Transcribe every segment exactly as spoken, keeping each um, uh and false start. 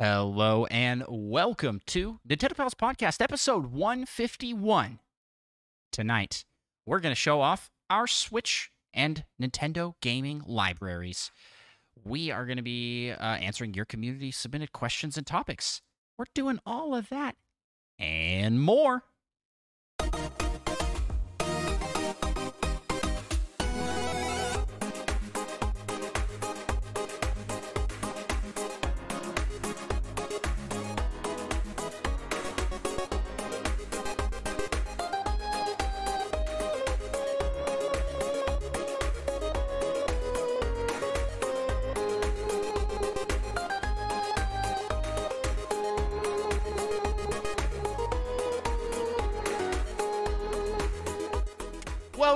Hello and welcome to Nintendo Pals Podcast, episode one fifty-one. Tonight, we're going to show off our Switch and Nintendo gaming libraries. We are going to be uh, answering your community-submitted questions and topics. We're doing all of that and more.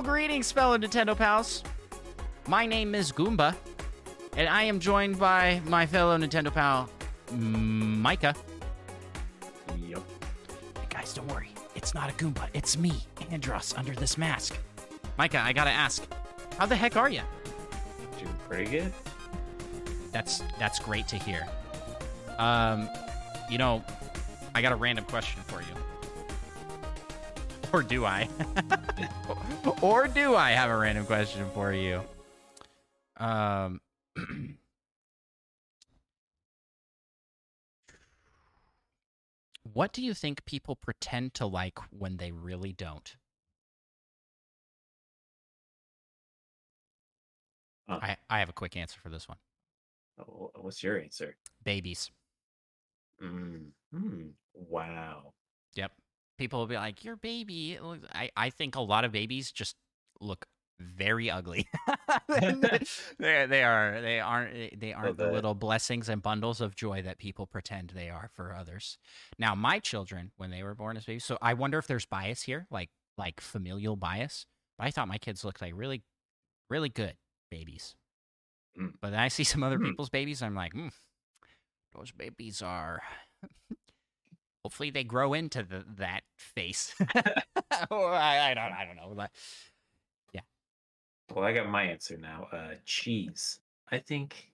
Greetings, fellow Nintendo pals. My name is Goomba, and I am joined by my fellow Nintendo pal, Micah. Yep. Hey guys, don't worry. It's not a Goomba. It's me, Andross, under this mask. Micah, I gotta ask, how the heck are you? Doing pretty good. That's that's great to hear. Um, you know, I got a random question for you. Or do I? Or do I have a random question for you? Um, what do you think people pretend to like when they really don't? Huh. I, I have a quick answer for this one. What's your answer? Babies. Mm. Mm. Wow. Yep. People will be like, your baby. I, I think a lot of babies just look very ugly. they, they are they aren't they aren't the little blessings and bundles of joy that people pretend they are for others. Now, my children, when they were born as babies, so I wonder if there's bias here, like like familial bias. But I thought my kids looked like really, really good babies. Mm. But then I see some other mm. people's babies, and I'm like, mm, those babies are. Hopefully they grow into the, that face. or I, I don't I don't know. But yeah. Well, I got my answer now. Uh, cheese. I think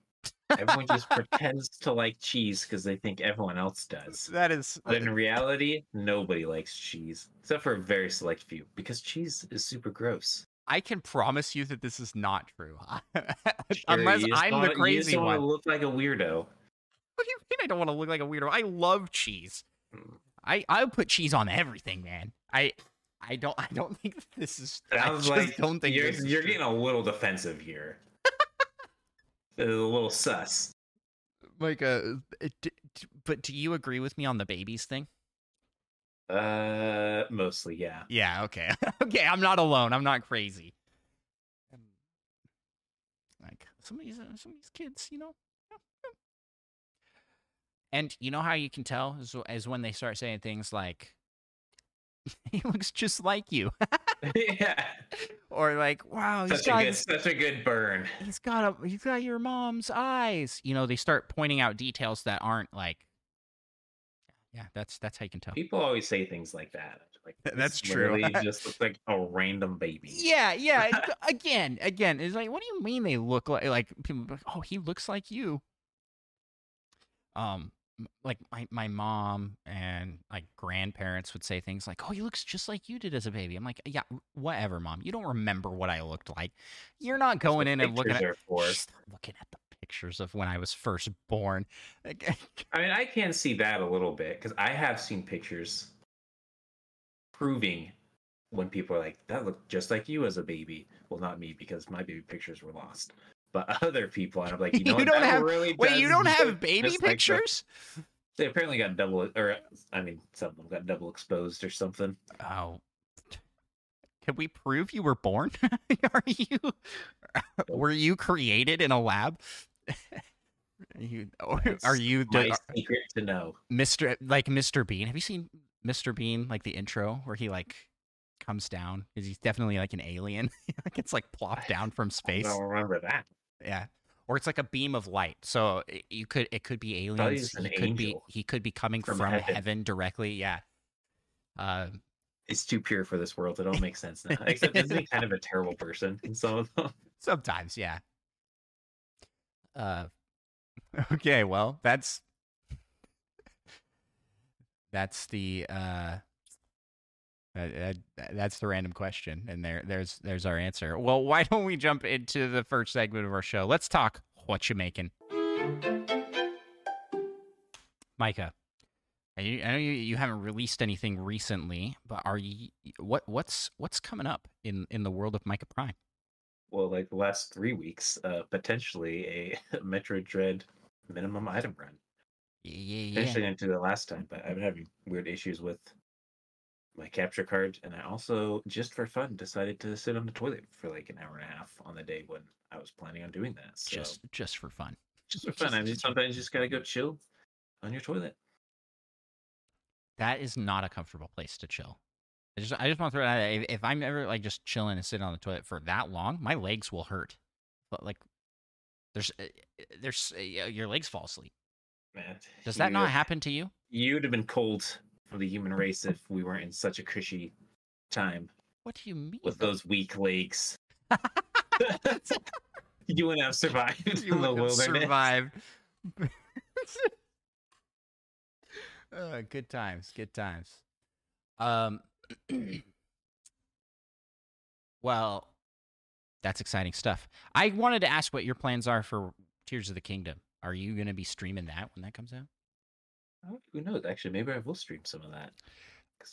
everyone just pretends to like cheese because they think everyone else does. That is. But in reality, nobody likes cheese except for a very select few because cheese is super gross. I can promise you that this is not true. Sure, Unless I'm wanna, the crazy you just one. You look like a weirdo. What do you mean? I don't want to look like a weirdo. I love cheese. I I put cheese on everything, man. I I don't I don't think this is. I, I was just like, don't think you're this is you're true. Getting a little defensive here. A little sus. Like a, it, but do you agree with me on the babies thing? Uh, mostly, yeah. Yeah. Okay. Okay. I'm not alone. I'm not crazy. Like some of these some of these kids, you know. And you know how you can tell is, is when they start saying things like, he looks just like you. Yeah. Or like, wow, he's such got a good, such a good burn. He's got a he's got your mom's eyes. You know, they start pointing out details that aren't like. Yeah, that's that's how you can tell. People always say things like that. Like that's true. Just looks like a random baby. Yeah, yeah. again, again, it's like, what do you mean they look like like people? Like, oh, he looks like you. Um. Like my, my mom and like grandparents would say things like, oh, he looks just like you did as a baby. I'm like, yeah, whatever, mom. You don't remember what I looked like. You're not going in and looking at looking at the pictures of when I was first born. I mean, I can see that a little bit because I have seen pictures proving when people are like, that looked just like you as a baby. Well, not me because my baby pictures were lost. But other people, and I'm like, you know, you don't have, really wait, you don't have baby pictures? Like the, they apparently got double, or I mean, some of them got double exposed or something. Oh, can we prove you were born? Are you, were you created in a lab? Are you, are you my are, secret to know, Mister Like Mister Bean? Have you seen Mister Bean? Like the intro where he like. Comes down because he's definitely like an alien. Like it's like plopped down from space. I don't remember that. Yeah, or it's like a beam of light. So it, you could it could be aliens. He could be he could be coming from, from heaven. heaven directly. Yeah. Um, it's too pure for this world. It all makes sense now. Except he's kind of a terrible person in some of them. Sometimes, yeah. Uh, okay. Well, that's that's the uh, uh, that's the random question, and there there's there's our answer. Well, why don't we jump into the first segment of our show? Let's talk what you making, Micah. I know you, you haven't released anything recently, but are you what what's what's coming up in, in the world of Micah Prime? Well, like the last three weeks, uh, potentially a Metroid Dread minimum item run. Yeah, yeah. Potentially didn't do that last time, but I've been having weird issues with my capture card, and I also, just for fun, decided to sit on the toilet for like an hour and a half on the day when I was planning on doing that. So, just just for fun. Just for fun. Just, I mean, just sometimes you just gotta go chill on your toilet. That is not a comfortable place to chill. I just, I just want to throw it out there. If, if I'm ever like just chilling and sitting on the toilet for that long, my legs will hurt. But like, there's, there's, your legs fall asleep. Man, does that you, not happen to you? You'd have been cold for the human race if we weren't in such a cushy time. What do you mean? With those weak legs, you wouldn't have survived. You wouldn't have survived. Uh, good times, good times. Um, well, that's exciting stuff. I wanted to ask what your plans are for Tears of the Kingdom. Are you going to be streaming that when that comes out? Oh, who knows? Actually, maybe I will stream some of that.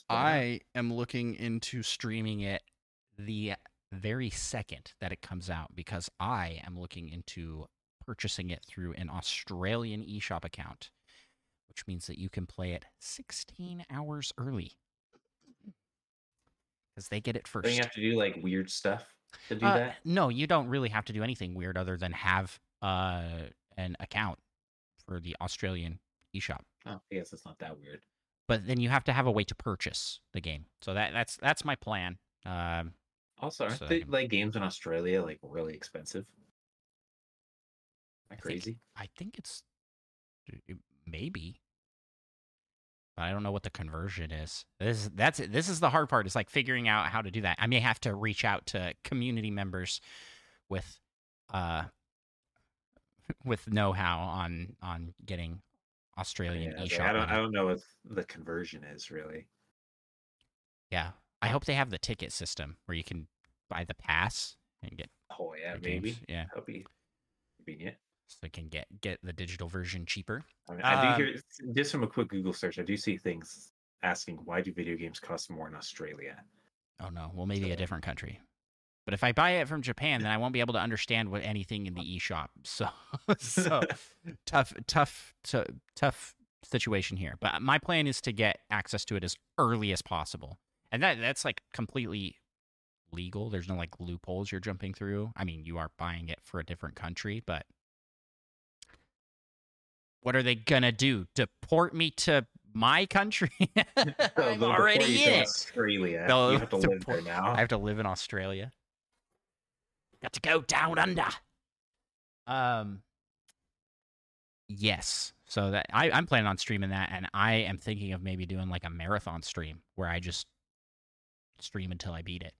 I am looking into streaming it the very second that it comes out, because I am looking into purchasing it through an Australian eShop account, which means that you can play it sixteen hours early, because they get it first. Don't you have to do like weird stuff to do uh, that? No, you don't really have to do anything weird other than have uh, an account for the Australian eShop. Oh, I guess it's not that weird. But then you have to have a way to purchase the game. So that that's that's my plan. Um, also, aren't so the, can... like games in Australia like really expensive? Am I crazy? I think, I think it's it, maybe. But I don't know what the conversion is. This that's this is the hard part. It's like figuring out how to do that. I may have to reach out to community members with uh with know-how on on getting Australian yeah, eShop. I don't, I don't know what the conversion is really. Yeah, I hope they have the ticket system where you can buy the pass and get. Oh yeah, maybe. Games. Yeah, that'll be convenient. So they can get, get the digital version cheaper. I, mean, I do hear, um, just from a quick Google search, I do see things asking, why do video games cost more in Australia? Oh, no. Well, maybe so, a different country. But if I buy it from Japan, then I won't be able to understand what anything in the eShop. So, so tough, tough, t- tough situation here. But my plan is to get access to it as early as possible. And that that's like completely legal. There's no like loopholes you're jumping through. I mean, you are buying it for a different country, but... What are they going to do? Deport me to my country? I'm already in it. Australia. You have to live there now. I have to live in Australia. Got to go down under. Um. Yes. So that I, I'm planning on streaming that, and I am thinking of maybe doing like a marathon stream where I just stream until I beat it.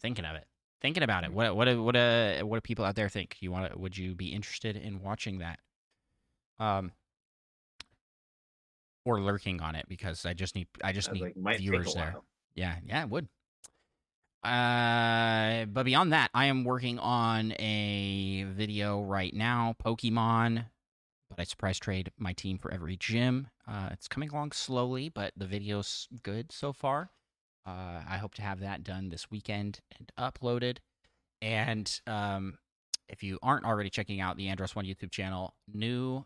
Thinking of it. Thinking about it. What what what uh what do people out there think? You want? Would you be interested in watching that? Um, or lurking on it, because I just need I just need like, viewers there. Yeah, yeah, it would. Uh, but beyond that, I am working on a video right now, Pokemon. But I surprise trade my team for every gym. Uh, it's coming along slowly, but the video's good so far. Uh, I hope to have that done this weekend and uploaded. And um, if you aren't already checking out the Andross One YouTube channel, new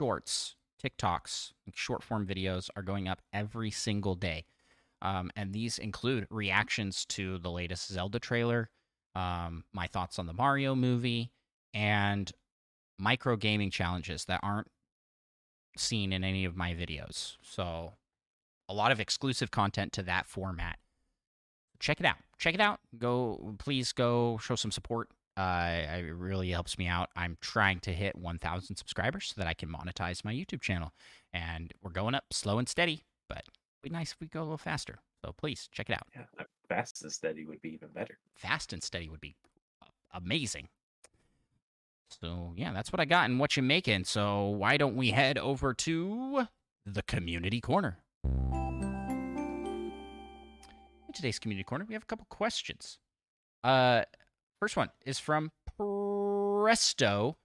shorts, TikToks, short form videos are going up every single day. Um, and these include reactions to the latest Zelda trailer, um, my thoughts on the Mario movie, and micro gaming challenges that aren't seen in any of my videos. So a lot of exclusive content to that format. Check it out. Check it out. Go, please go show some support. Uh, it really helps me out. I'm trying to hit one thousand subscribers so that I can monetize my YouTube channel. And we're going up slow and steady, but it'd be nice if we go a little faster. So please check it out. Yeah, fast and steady would be even better. Fast and steady would be amazing. So yeah, that's what I got and what you're making. So why don't we head over to the Community Corner. In today's Community Corner, we have a couple questions. Uh, first one is from Presto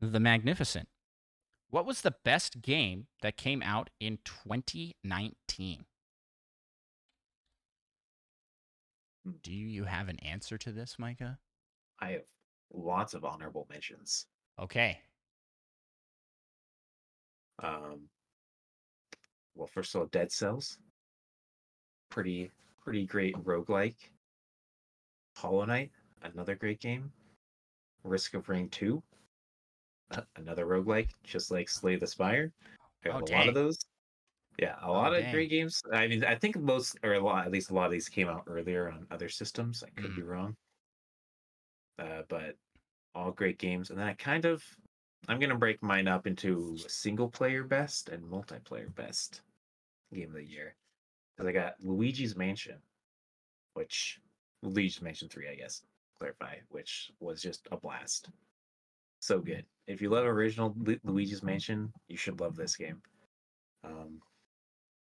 the Magnificent. What was the best game that came out in twenty nineteen? Do you have an answer to this, Micah? I have lots of honorable mentions. Okay. Um. Well, first of all, Dead Cells. Pretty, pretty great roguelike. Hollow Knight, another great game. Risk of Rain two, uh, another roguelike, just like Slay the Spire. I got oh, a dang. lot of those. Yeah, a lot oh, of dang. great games. I mean, I think most, or a lot, at least a lot of these came out earlier on other systems. I could mm. be wrong. Uh, but all great games. And then I kind of, I'm going to break mine up into single player best and multiplayer best game of the year. Because I got Luigi's Mansion, which, Luigi's Mansion three, I guess, clarify, which was just a blast. So good. If you love original Lu- Luigi's Mansion, you should love this game. Um,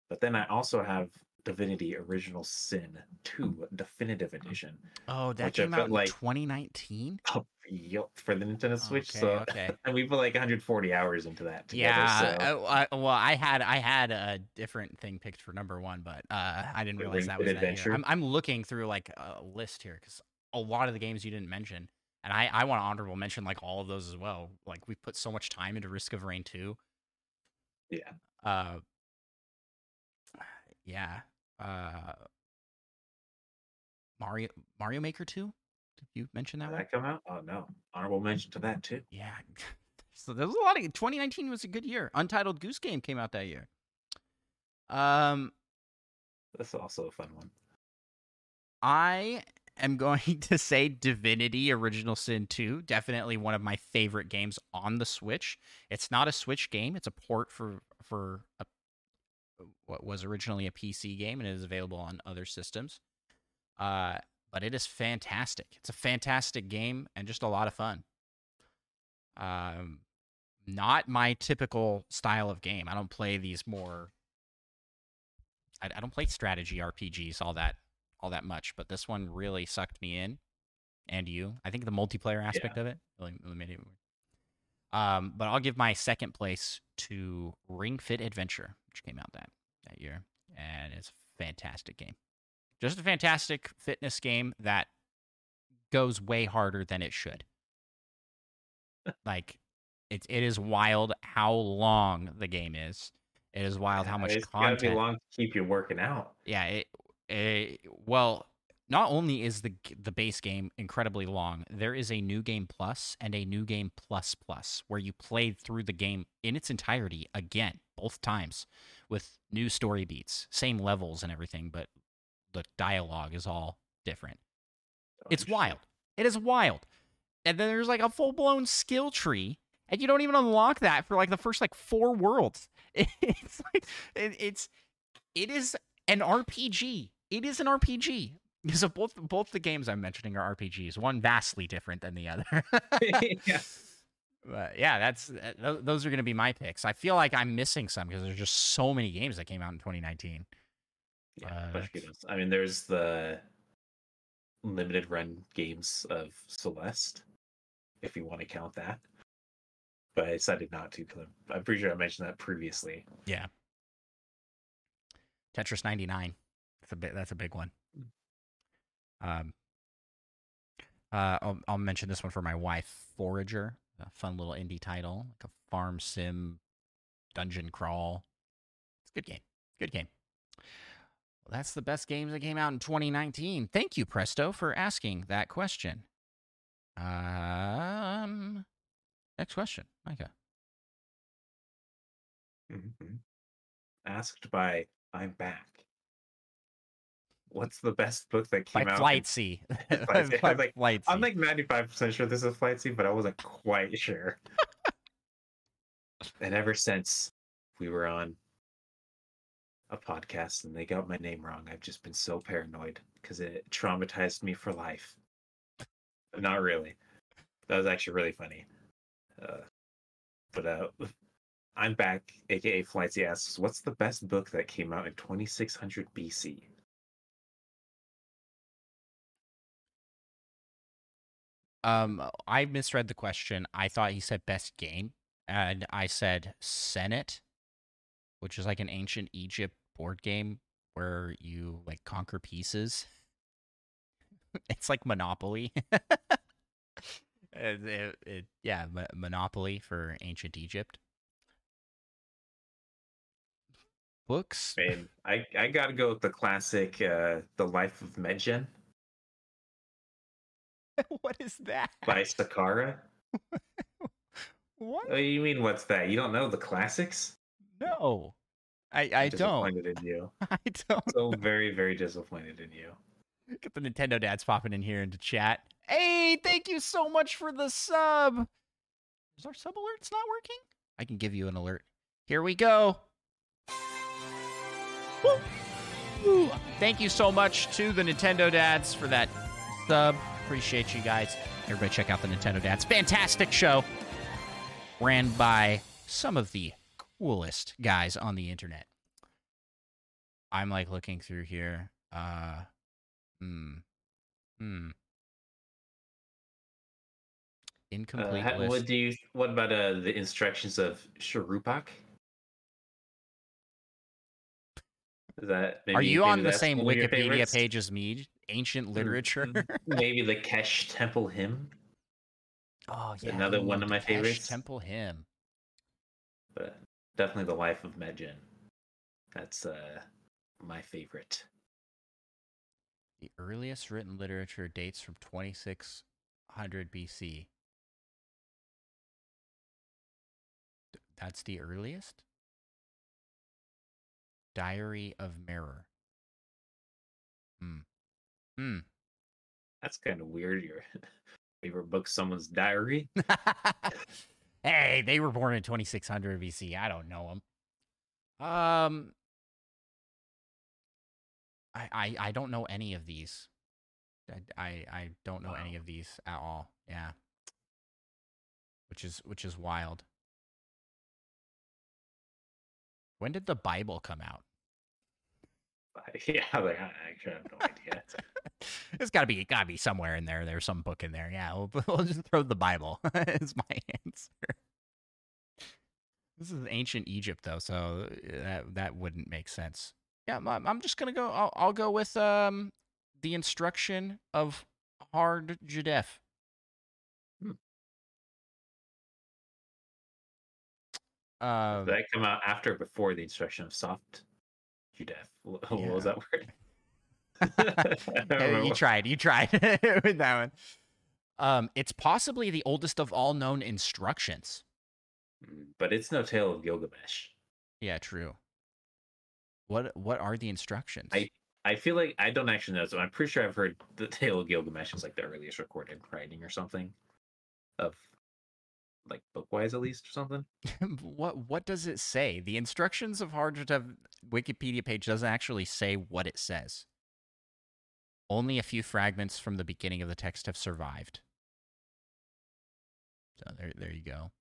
but then I also have Divinity Original Sin two Definitive Edition. Oh, that came out in like twenty nineteen? Oh, yep, for the Nintendo Switch. Okay, so okay. And we put like one hundred forty hours into that together. Yeah, so. I, I, well, I had I had a different thing picked for number one, but uh, I didn't realize Ring that was adventure. That I'm, I'm looking through like a list here because a lot of the games you didn't mention, and I, I want to honorable mention like all of those as well. Like we put so much time into Risk of Rain two. Yeah. Uh. Yeah. Uh, Mario Mario Maker two? Did you mention that Did one? Did that come out? Oh, no. Honorable mention to that, too. Yeah. So there was a lot of... twenty nineteen was a good year. Untitled Goose Game came out that year. Um, That's also a fun one. I am going to say Divinity Original Sin two. Definitely one of my favorite games on the Switch. It's not a Switch game. It's a port for, for a what was originally a P C game, and it is available on other systems. Uh, but it is fantastic. It's a fantastic game and just a lot of fun. Um, not my typical style of game. I don't play these more... I, I don't play strategy R P Gs all that all that much, but this one really sucked me in. And you. I think the multiplayer aspect yeah. of it really, really made it weird. Um, but I'll give my second place to Ring Fit Adventure, which came out that, that year, and it's a fantastic game. Just a fantastic fitness game that goes way harder than it should. Like, it, it is wild how long the game is. It is wild yeah, how much it's content. It's gotta be long to keep you working out. Yeah, it, it, well... Not only is the the base game incredibly long, there is a new game plus and a new game plus plus where you play through the game in its entirety again, both times, with new story beats, same levels and everything, but the dialogue is all different. Oh, it's wild. It is wild. And then there's like a full-blown skill tree, and you don't even unlock that for like the first like four worlds. It's like, it, it's, it is an R P G. It is an R P G. So both both the games I'm mentioning are R P Gs, one vastly different than the other. yeah. But yeah, that's those are going to be my picks. I feel like I'm missing some because there's just so many games that came out in twenty nineteen. Yeah, uh, I mean, there's the limited run games of Celeste, if you want to count that. But I decided not to because I'm pretty sure I mentioned that previously. Yeah. Tetris ninety-nine. That's a bit. That's a big one. Um, uh, I'll, I'll mention this one for my wife, Forager, a fun little indie title, like a farm sim, dungeon crawl. It's a good game. Good game. Well, that's the best games that came out in twenty nineteen. Thank you, Presto, for asking that question. Um, next question, Micah. Mm-hmm. Asked by I'm Back. What's the best book that came By out? Flightsy. Flightsy. By like, Flightsy. I'm like ninety-five percent sure this is Flightsy, but I wasn't quite sure. And ever since we were on a podcast and they got my name wrong, I've just been so paranoid because it traumatized me for life. But not really. That was actually really funny. Uh, but uh, I'm back, aka Flancy asks, what's the best book that came out in twenty-six hundred B C? Um, I misread the question. I thought he said best game, and I said Senate, which is like an ancient Egypt board game where you like conquer pieces. It's like Monopoly. it, it, it, yeah, M- Monopoly for ancient Egypt. Books? Man, I, I gotta go with the classic, uh, The Life of Medjen. What is that? By Sakara. What? Oh, you mean what's that? You don't know the classics? No, I, I I'm don't. Disappointed in you. I don't. So know. very, very disappointed in you. Get the Nintendo dads popping in here into chat. Hey, thank you so much for the sub. Is our sub alerts not working? I can give you an alert. Here we go. Woo. Woo. Thank you so much to the Nintendo dads for that sub. Appreciate you guys. Everybody check out the Nintendo Dads. Fantastic show. Ran by some of the coolest guys on the internet. I'm like looking through here. Uh, hmm. Hmm. Incomplete uh, how, list. What, do you, what about uh, the instructions of Shurupak? Is that maybe, Are you maybe on the same Wikipedia page as me? Ancient literature. Maybe the Kesh Temple Hymn. Oh yeah, another one of my Kesh favorites. Temple Hymn. But definitely The Life of Medjen. That's uh, my favorite. The earliest written literature dates from twenty-six hundred B C. That's the earliest? Diary of Mirror. Hmm. Hmm. That's kind of weird. Your favorite book, someone's diary. Hey, they were born in twenty-six hundred B C. I don't know them. Um, I I, I don't know any of these. I I, I don't know wow. any of these at all. Yeah. Which is which is wild. When did the Bible come out? Yeah, like, I actually have no idea. It's gotta be, gotta be somewhere in there. There's some book in there. Yeah, we'll, we'll just throw the Bible. Is my answer. This is ancient Egypt, though, so that that wouldn't make sense. Yeah, I'm, I'm just gonna go. I'll, I'll go with um the instruction of Hard Jadef. Hmm. Uh, Did that come out after or before the instruction of Soft? You deaf. What yeah. was that word? Hey, you tried. You tried with that one. Um, it's possibly the oldest of all known instructions. But it's no Tale of Gilgamesh. Yeah, true. What What are the instructions? I, I feel like I don't actually know. So I'm pretty sure I've heard the Tale of Gilgamesh is like the earliest recorded writing or something of. Like bookwise, at least, or something. What What does it say? The instructions of Hard Jadef Wikipedia page doesn't actually say what it says. Only a few fragments from the beginning of the text have survived. So there, there you go.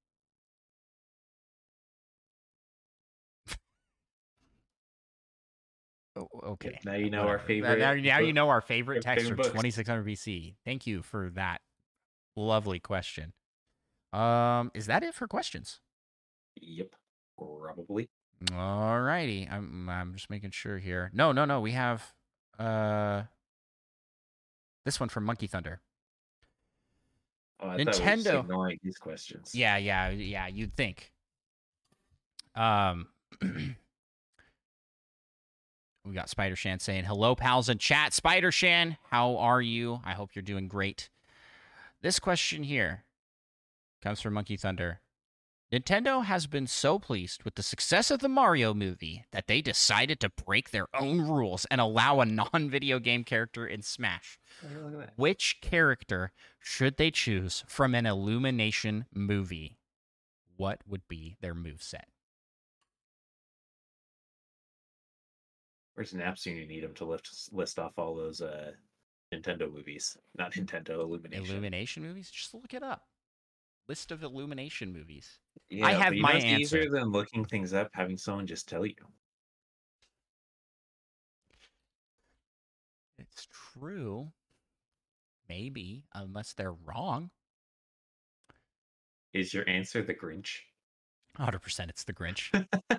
Oh, okay. Now you know Whatever. our favorite. Now, now you know our favorite text from twenty-six hundred B C. Thank you for that lovely question. Um, is that it for questions? Yep, probably. All righty. I'm I'm just making sure here. No, no, no. We have uh this one from Monkey Thunder. Oh, I Nintendo thought we ignoring these questions. Yeah, yeah, yeah. You'd think. Um, we got Spider Shan saying hello, pals in chat. Spider Shan, how are you? I hope you're doing great. This question here. Comes from Monkey Thunder. Nintendo has been so pleased with the success of the Mario movie that they decided to break their own rules and allow a non-video game character in Smash. Oh, which character should they choose from an Illumination movie? What would be their moveset? Where's an app soon you need them to list, list off all those uh, Nintendo movies? Not Nintendo, Illumination. Illumination movies? Just look it up. list of Illumination movies. Yeah, I have but you my know, it's answer. Easier than looking things up, having someone just tell you. It's true. Maybe, unless they're wrong. Is your answer the Grinch? one hundred percent it's the Grinch.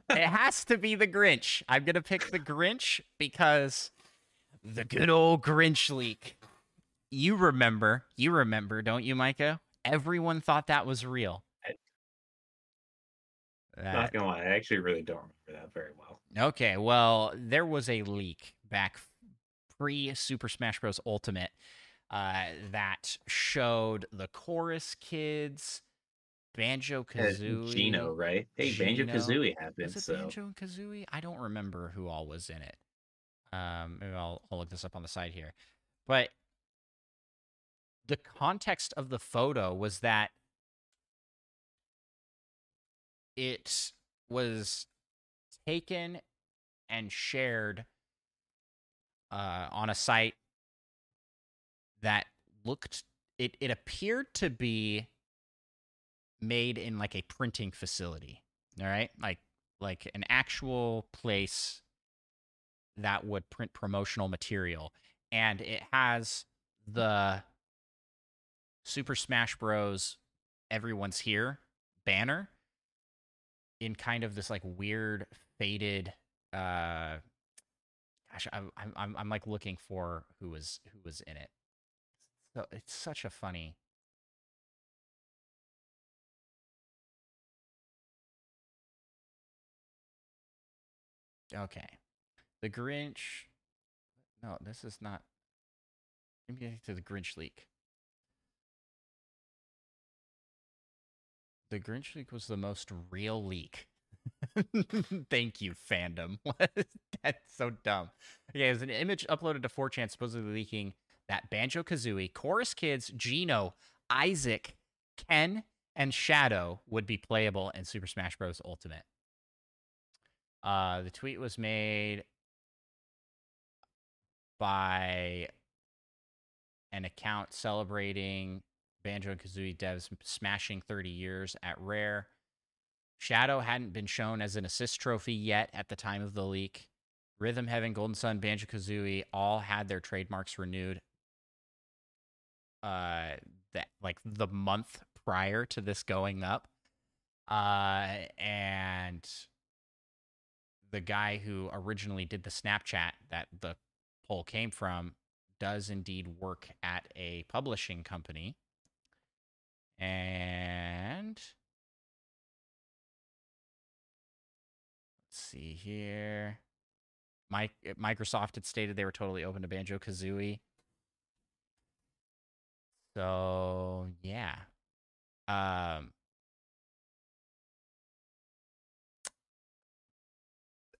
It has to be the Grinch. I'm going to pick the Grinch because the good old Grinch leak. You remember, you remember, don't you, Micah? Everyone thought that was real. That... Not gonna lie, I actually really don't remember that very well. Okay, well, there was a leak back pre-Super Smash Bros. Ultimate uh, that showed the Chorus Kids, Banjo-Kazooie. Gino, right? Hey, Gino. Banjo-Kazooie happened, was it so... Banjo-Kazooie? I don't remember who all was in it. Um, maybe I'll, I'll look this up on the side here. But the context of the photo was that it was taken and shared uh, on a site that looked... It, it appeared to be made in, like, a printing facility, all right? Like, like an actual place that would print promotional material. And it has the Super Smash Bros. Everyone's Here banner in kind of this like weird faded uh gosh I'm I'm I'm like looking for who was who was in it. So it's such a funny Okay. The Grinch No, this is not Let me get to the Grinch leak. The Grinch leak was the most real leak. Thank you, fandom. That's so dumb. Okay, it was an image uploaded to four chan supposedly leaking that Banjo-Kazooie, Chorus Kids, Gino, Isaac, Ken, and Shadow would be playable in Super Smash Bros. Ultimate. Uh, the tweet was made by an account celebrating Banjo-Kazooie devs smashing thirty years at Rare. Shadow hadn't been shown as an assist trophy yet at the time of the leak. Rhythm Heaven, Golden Sun, Banjo-Kazooie all had their trademarks renewed uh, that, like the month prior to this going up. Uh, and the guy who originally did the Snapchat that the poll came from does indeed work at a publishing company. And let's see here. My, Microsoft had stated they were totally open to Banjo-Kazooie. So, yeah. Um,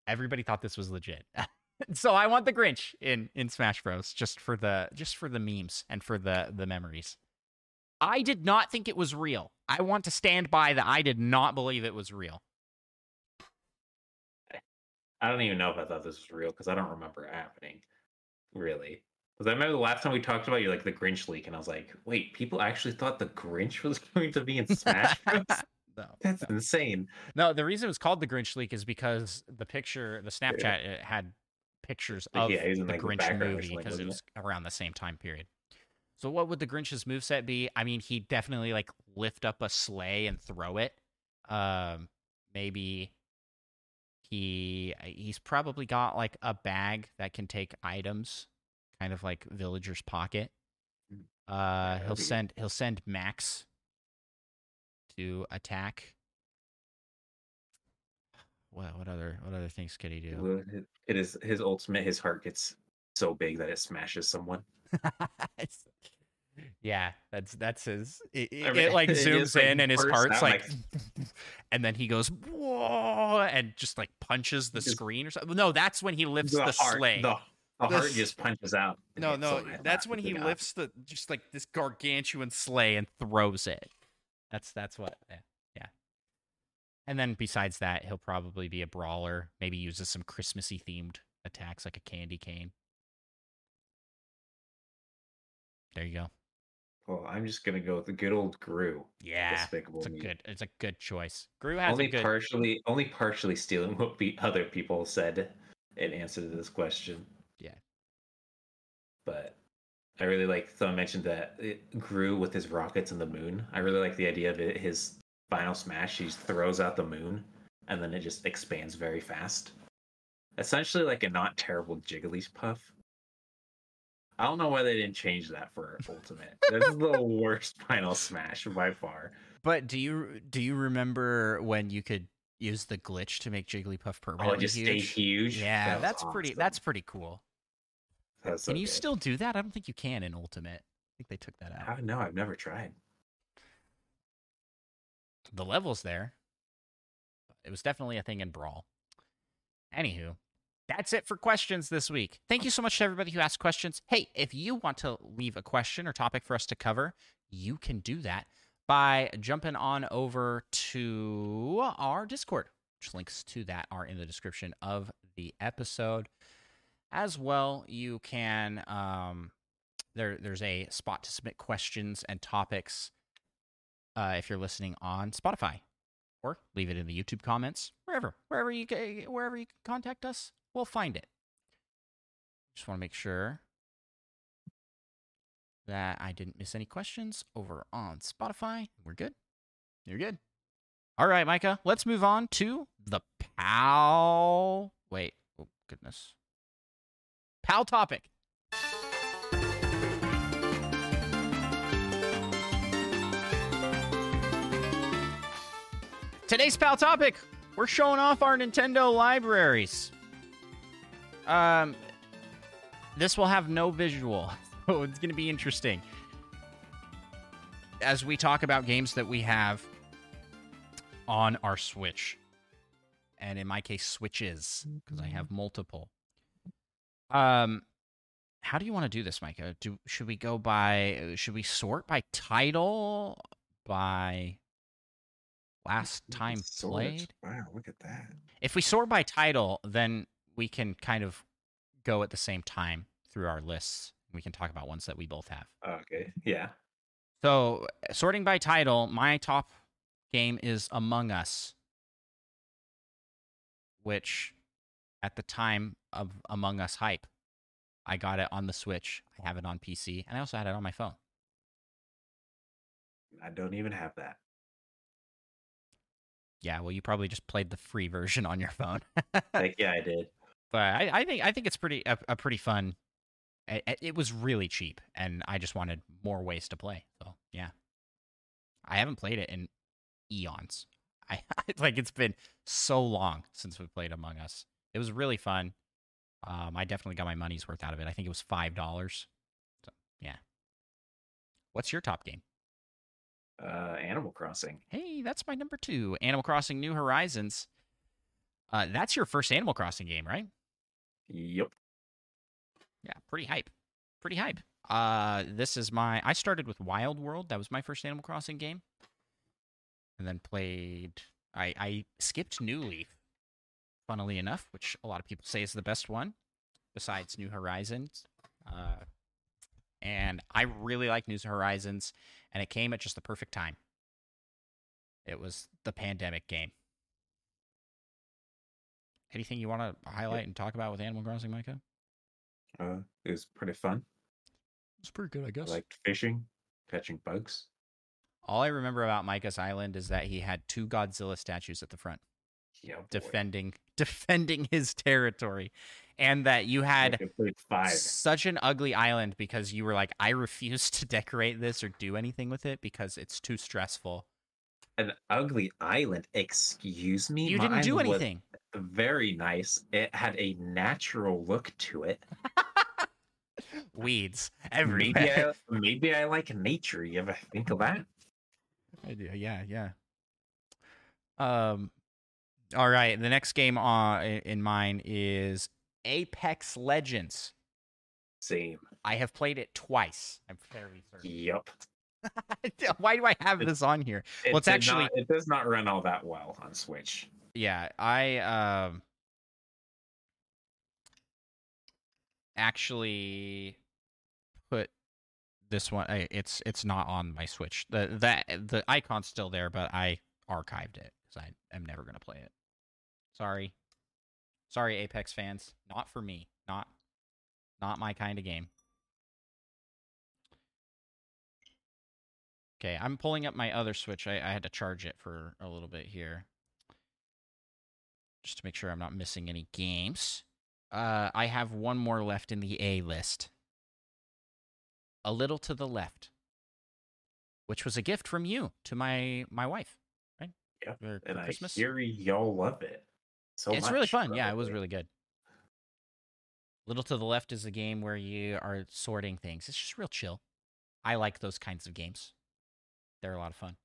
everybody thought this was legit. So I want the Grinch in, in Smash Bros. Just for the just for the memes and for the, the memories. I did not think it was real. I want to stand by that I did not believe it was real. I don't even know if I thought this was real because I don't remember it happening, really. Because I remember the last time we talked about you, like the Grinch leak, and I was like, wait, people actually thought the Grinch was going to be in Smash Bros? no, That's no. insane. No, the reason it was called the Grinch leak is because the picture, the Snapchat yeah. it had pictures of yeah, in, the like, Grinch the movie because it was it? around the same time period. So what would the Grinch's moveset be? I mean, he'd definitely, like, lift up a sleigh and throw it. Um, maybe he he's probably got, like, a bag that can take items, kind of like Villager's Pocket. Uh, he'll send he'll send Max to attack. What what other what other things could he do? It is his ultimate. His heart gets so big that it smashes someone. yeah, that's that's his. It, it, I mean, it like zooms it in, like, and his heart's like, like, and then he goes whoa, and just like punches the just, screen or something. No, that's when he lifts the, the heart, sleigh. The, the, the heart just punches out. No, no, that's when he lifts the just like this gargantuan sleigh and throws it. That's that's what. Yeah. yeah. And then besides that, he'll probably be a brawler. Maybe uses some Christmassy themed attacks like a candy cane. There you go. Well, I'm just gonna go with the good old Gru. Yeah, Despicable it's a Me. good, it's a good choice. Gru has only a good... partially, only partially stealing what the other people said in answer to this question. Yeah, but I really like. So I mentioned that it Gru with his rockets and the moon. I really like the idea of it, his final smash. He throws out the moon, and then it just expands very fast. Essentially, like a not terrible Jigglypuff. I don't know why they didn't change that for Ultimate. This is the worst final smash by far. But do you do you remember when you could use the glitch to make Jigglypuff permanently oh, just huge? Stay huge? Yeah, that that's awesome. pretty. That's pretty cool. That's so can you good. Still do that? I don't think you can in Ultimate. I think they took that out. I, no, I've never tried. The level's there. It was definitely a thing in Brawl. Anywho. That's it for questions this week. Thank you so much to everybody who asked questions. Hey, if you want to leave a question or topic for us to cover, you can do that by jumping on over to our Discord, which links to that are in the description of the episode. As well, you can, um, there, there's a spot to submit questions and topics uh, if you're listening on Spotify, or leave it in the YouTube comments, wherever, wherever you can, wherever you can contact us. We'll find it. Just want to make sure that I didn't miss any questions over on Spotify. We're good. You're good. All right, Micah, let's move on to the P A L. Wait. Oh, goodness. P A L topic. Today's P A L topic, we're showing off our Nintendo libraries. Um, this will have no visual, so it's going to be interesting. As we talk about games that we have on our Switch, and in my case, Switches, because I have multiple. Um, how do you want to do this, Micah? Do should we go by? Should we sort by title, by last time played? Wow, look at that! If we sort by title, then we can kind of go at the same time through our lists. We can talk about ones that we both have. Okay, yeah. So, sorting by title, my top game is Among Us, which, at the time of Among Us hype, I got it on the Switch, I have it on P C, and I also had it on my phone. I don't even have that. Yeah, well, you probably just played the free version on your phone. Like, yeah, I did. But I, I think I think it's pretty a, a pretty fun. It, it was really cheap, and I just wanted more ways to play. So yeah, I haven't played it in eons. I like it's been so long since we played Among Us. It was really fun. Um, I definitely got my money's worth out of it. I think it was five dollars. So yeah. What's your top game? Uh, Animal Crossing. Hey, that's my number two. Animal Crossing: New Horizons. Uh, that's your first Animal Crossing game, right? Yep. Yeah, pretty hype. Pretty hype. Uh, this is my... I started with Wild World. That was my first Animal Crossing game. And then played... I, I skipped New Leaf, funnily enough, which a lot of people say is the best one, besides New Horizons. Uh, and I really like New Horizons, and it came at just the perfect time. It was the pandemic game. Anything you want to highlight and talk about with Animal Crossing, Micah? Uh, it was pretty fun. It's pretty good, I guess. I liked fishing, catching bugs. All I remember about Micah's Island is that he had two Godzilla statues at the front, yeah, defending defending his territory, and that you had such an ugly island because you were like, I refuse to decorate this or do anything with it because it's too stressful. An ugly island? Excuse me? You didn't do anything. Was- Very nice. It had a natural look to it. Weeds everywhere. Maybe I, maybe I like nature. You ever think of that? I do. Yeah, yeah. Um. All right. The next game uh, in mine is Apex Legends. Same. I have played it twice. I'm fairly certain. Yep. Why do I have it, this on here? It, well, it's actually not, it does not run all that well on Switch. Yeah, I um, actually put this one, I, it's it's not on my Switch. The that the icon's still there, but I archived it because I am never gonna play it. Sorry, sorry, Apex fans, not for me, not not my kind of game. Okay, I'm pulling up my other Switch. I, I had to charge it for a little bit here, just to make sure I'm not missing any games. Uh, I have one more left in the A list. A Little to the Left, which was a gift from you to my my wife, right? Yeah, for, and for I Christmas. Hear y'all love it. So it's much, really fun. Probably. Yeah, it was really good. Little to the Left is a game where you are sorting things. It's just real chill. I like those kinds of games. They're a lot of fun.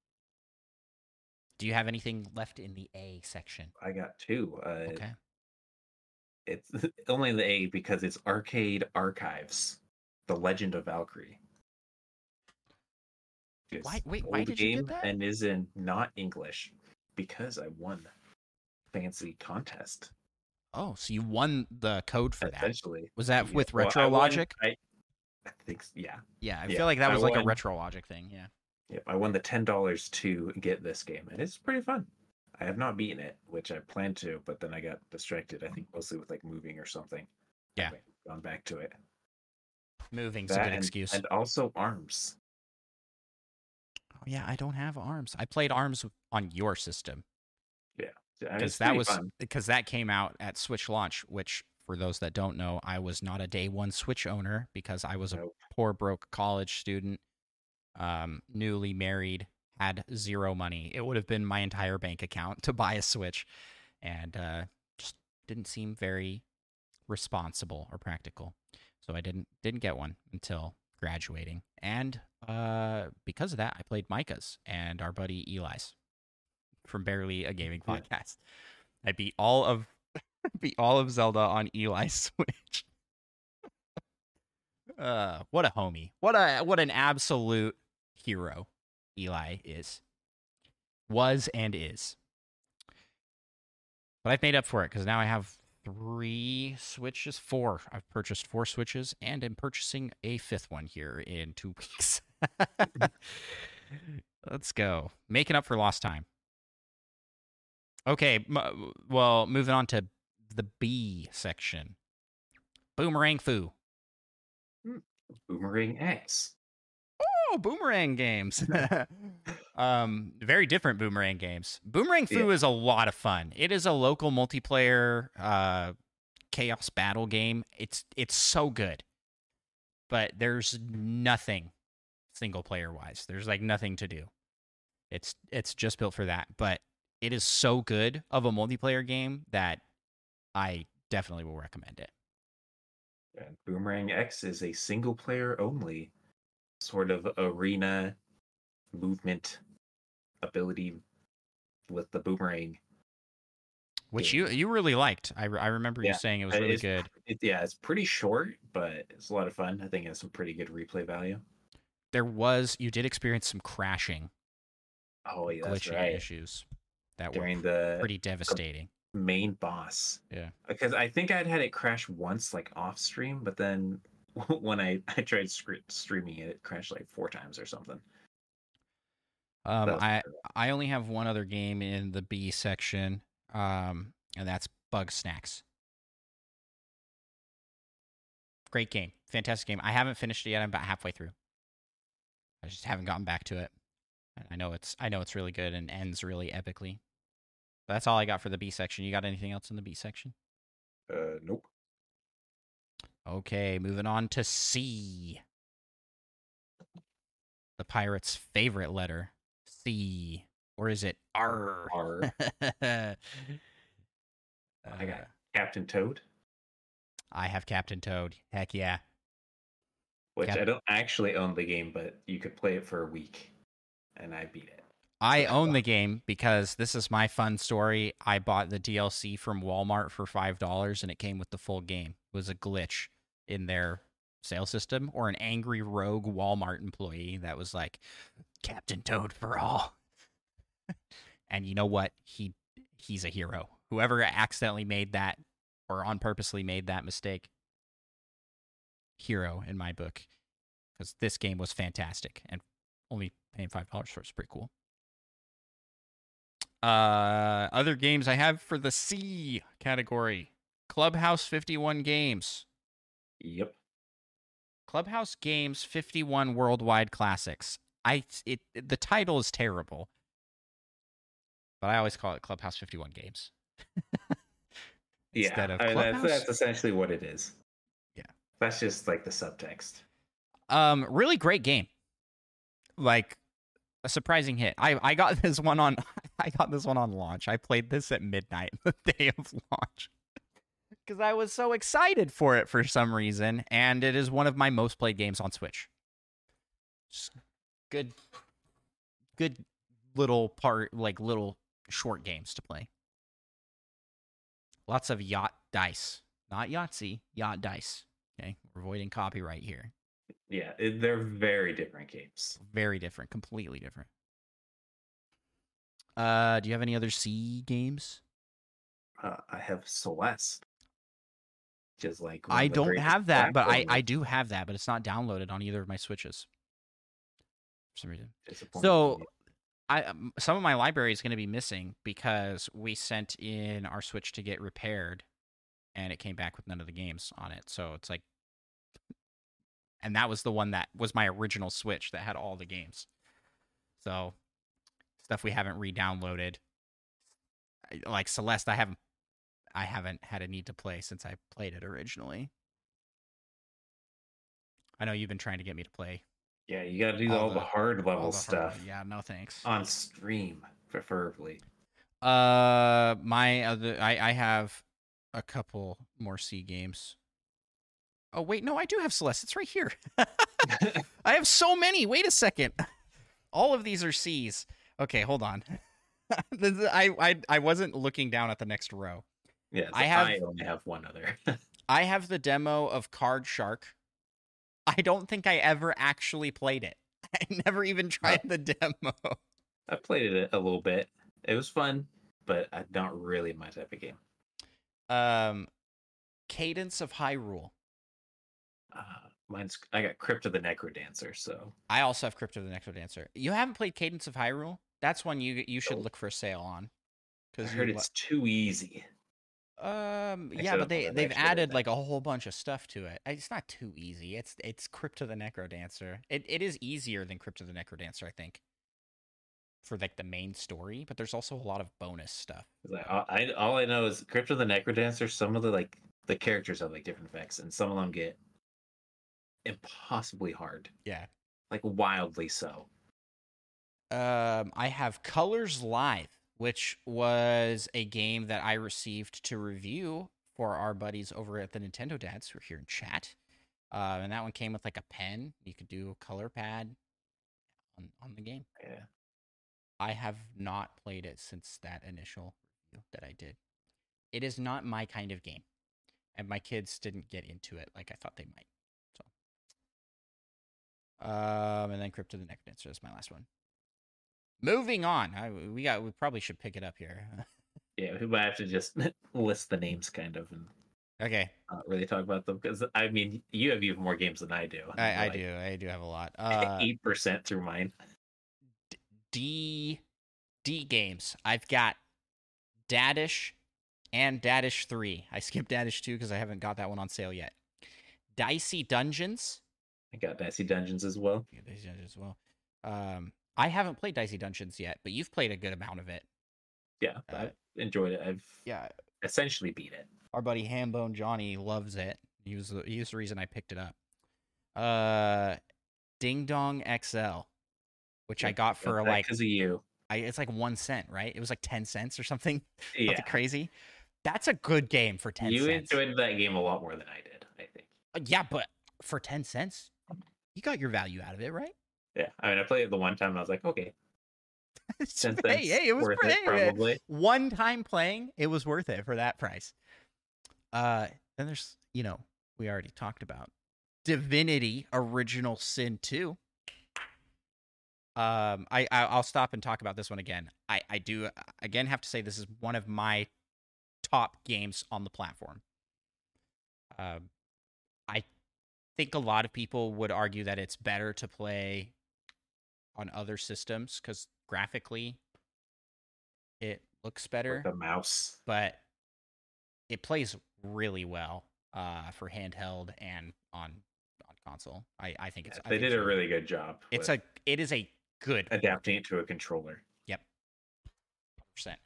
Do you have anything left in the A section? I got two. Uh, okay. It's only the A because it's Arcade Archives. The Legend of Valkyrie. It's why, wait, why did you do that? And is in not English because I won the fancy contest. Oh, so you won the code for that? Essentially, was that yeah. with RetroLogic? Well, I, I think, yeah, yeah. I yeah. feel like that was I like won, a RetroLogic thing. Yeah. Yep, yeah, I won the ten dollars to get this game, and it's pretty fun. I have not beaten it, which I planned to, but then I got distracted. I think mostly with like moving or something. Yeah, anyway, gone back to it. Moving's that a good and, excuse. And also ARMS. Oh yeah, I don't have ARMS. I played ARMS on your system. Yeah. Because I mean, that was because that came out at Switch launch, which for those that don't know, I was not a day one Switch owner because I was nope. a poor broke college student, um, newly married, had zero money. It would have been my entire bank account to buy a Switch. And uh just didn't seem very responsible or practical. So I didn't didn't get one until graduating. And uh, because of that, I played Micah's and our buddy Eli's from Barely a Gaming Podcast. I beat all of beat all of Zelda on Eli's Switch. uh, what a homie. What a what an absolute hero Eli is. Was and is. But I've made up for it because now I have Three switches, four. I've purchased four switches, and I'm purchasing a fifth one here in two weeks. Let's go, making up for lost time. Okay, m- well, moving on to the B section. Boomerang Foo. Boomerang X. Oh, Boomerang games. um, very different Boomerang games. Boomerang Foo yeah. is a lot of fun. It is a local multiplayer uh, chaos battle game. It's it's so good. But there's nothing single player wise. There's like nothing to do. It's it's just built for that, but it is so good of a multiplayer game that I definitely will recommend it. And Boomerang X is a single player only sort of arena movement ability with the boomerang, which game. you you really liked. I, I remember yeah. you saying it was really it's, good. It, yeah, it's pretty short, but it's a lot of fun. I think it has some pretty good replay value. There was you did experience some crashing, oh yeah, that's glitching right. issues that During were the, pretty devastating. The main boss, yeah, because I think I'd had it crash once, like off stream, but then when I, I tried streaming it, it crashed like four times or something. Um, I, I only have one other game in the B section, um, and that's Bug Snacks. Great game. Fantastic game. I haven't finished it yet. I'm about halfway through. I just haven't gotten back to it. I know it's I know it's really good and ends really epically. But that's all I got for the B section. You got anything else in the B section? Uh, nope. Okay, moving on to C. The pirate's favorite letter, C. Or is it R? R. uh, I got Captain Toad. I have Captain Toad. Heck yeah. Which Cap- I don't actually own the game, but you could play it for a week, and I beat it. I so own the game because this is my fun story. I bought the D L C from Walmart for five dollars, and it came with the full game. It was a glitch in their sale system, or an angry rogue Walmart employee that was like, Captain Toad for all. And you know what? He he's a hero. Whoever accidentally made that, or on purposely made that mistake, hero in my book. because this game was fantastic, and only paying five dollars for it's pretty cool. Uh, other games I have for the C category, Clubhouse fifty-one Games. Yep. Clubhouse Games fifty-one Worldwide Classics. I it, it the title is terrible, but I always call it Clubhouse fifty-one Games. Instead yeah, of I mean, that's, that's essentially what it is. Yeah, that's just like the subtext. Um, really great game. Like a surprising hit. I, I got this one on. I got this one on launch. I played this at midnight the day of launch because I was so excited for it for some reason, and it is one of my most played games on Switch. Just good, good little part, like little short games to play. Lots of yacht dice, not Yahtzee, yacht dice. Okay, we're avoiding copyright here. Yeah, they're very different games. Very different, completely different. Uh, do you have any other C games? Uh, I have Celeste. Just like I don't have that, but I, I do have that, but it's not downloaded on either of my Switches for some reason. So. I, um, some of my library is going to be missing because we sent in our Switch to get repaired, and it came back with none of the games on it. So it's like, and that was the one that was my original Switch that had all the games. So stuff we haven't re-downloaded, like Celeste, I haven't, I haven't had a need to play since I played it originally. I know you've been trying to get me to play. Yeah, you gotta do all, all the, the hard level the stuff. Hard, yeah, no thanks. On stream, preferably. Uh, my other, I, I have a couple more C games. Oh wait, no, I do have Celeste. It's right here. I have so many. Wait a second. All of these are C's. Okay, hold on. I, I I wasn't looking down at the next row. Yeah, I have. I only have one other. I have the demo of Card Shark. I don't think I ever actually played it. I never even tried the demo. I played it a little bit. It was fun, but not really my type of game. Um, Cadence of Hyrule. Uh, mine's I got Crypt of the NecroDancer. So I also have Crypt of the NecroDancer. You haven't played Cadence of Hyrule? That's one you you should look for a sale on. I heard it's lo- too easy. Um. Yeah, but they they've added like a whole bunch of stuff to it. It's not too easy. It's it's Crypt of the NecroDancer. It it is easier than Crypt of the NecroDancer, I think, for like the main story. But there's also a lot of bonus stuff. I, I all I know is Crypt of the NecroDancer. Some of the like the characters have like different effects, and some of them get impossibly hard. Yeah, like wildly so. Um, I have Colors Live, which was a game that I received to review for our buddies over at the Nintendo Dads who are here in chat. Uh, and that one came with like a pen. You could do a color pad on, on the game. Yeah. I have not played it since that initial review that I did. It is not my kind of game. And my kids didn't get into it like I thought they might. So, um, and then Crypt of the NecroDancer is my last one. Moving on, I, we got. We probably should pick it up here. Yeah, we might have to just list the names, kind of, and okay, not really talk about them because I mean, you have even more games than I do. I, I like, do. I do have a lot. Eight uh, percent through mine. D D games. I've got Daddish and Daddish three. I skipped Daddish two because I haven't got that one on sale yet. Dicey Dungeons. I got Dicey Dungeons as well. Yeah, Dicey Dungeons as well. Um. I haven't played Dicey Dungeons yet, but you've played a good amount of it. Yeah, uh, I've enjoyed it. I've yeah. essentially beat it. Our buddy Hambone Johnny loves it. He was, he was the reason I picked it up. Uh, Ding Dong X L, which yeah, I got for like... Because of you. I, it's like one cent, right? It was like ten cents or something. Yeah. That's crazy. That's a good game for ten you cents. You enjoyed that game a lot more than I did, I think. Uh, yeah, but for ten cents, you got your value out of it, right? Yeah, I mean, I played it the one time, and I was like, okay. Since hey, hey, it was worth pretty, it, probably. One time playing, it was worth it for that price. Uh, then there's, you know, we already talked about Divinity Original Sin two. Um, I, I, I'll stop and talk about this one again. I, I do, again, have to say this is one of my top games on the platform. Um, I think a lot of people would argue that it's better to play on other systems because graphically it looks better. With the mouse. But it plays really well uh, for handheld and on on console. I, I think it's... Yeah, they I think did it's a really good job. It's a, It is a good... Adapting it to a controller. Yep. one hundred percent.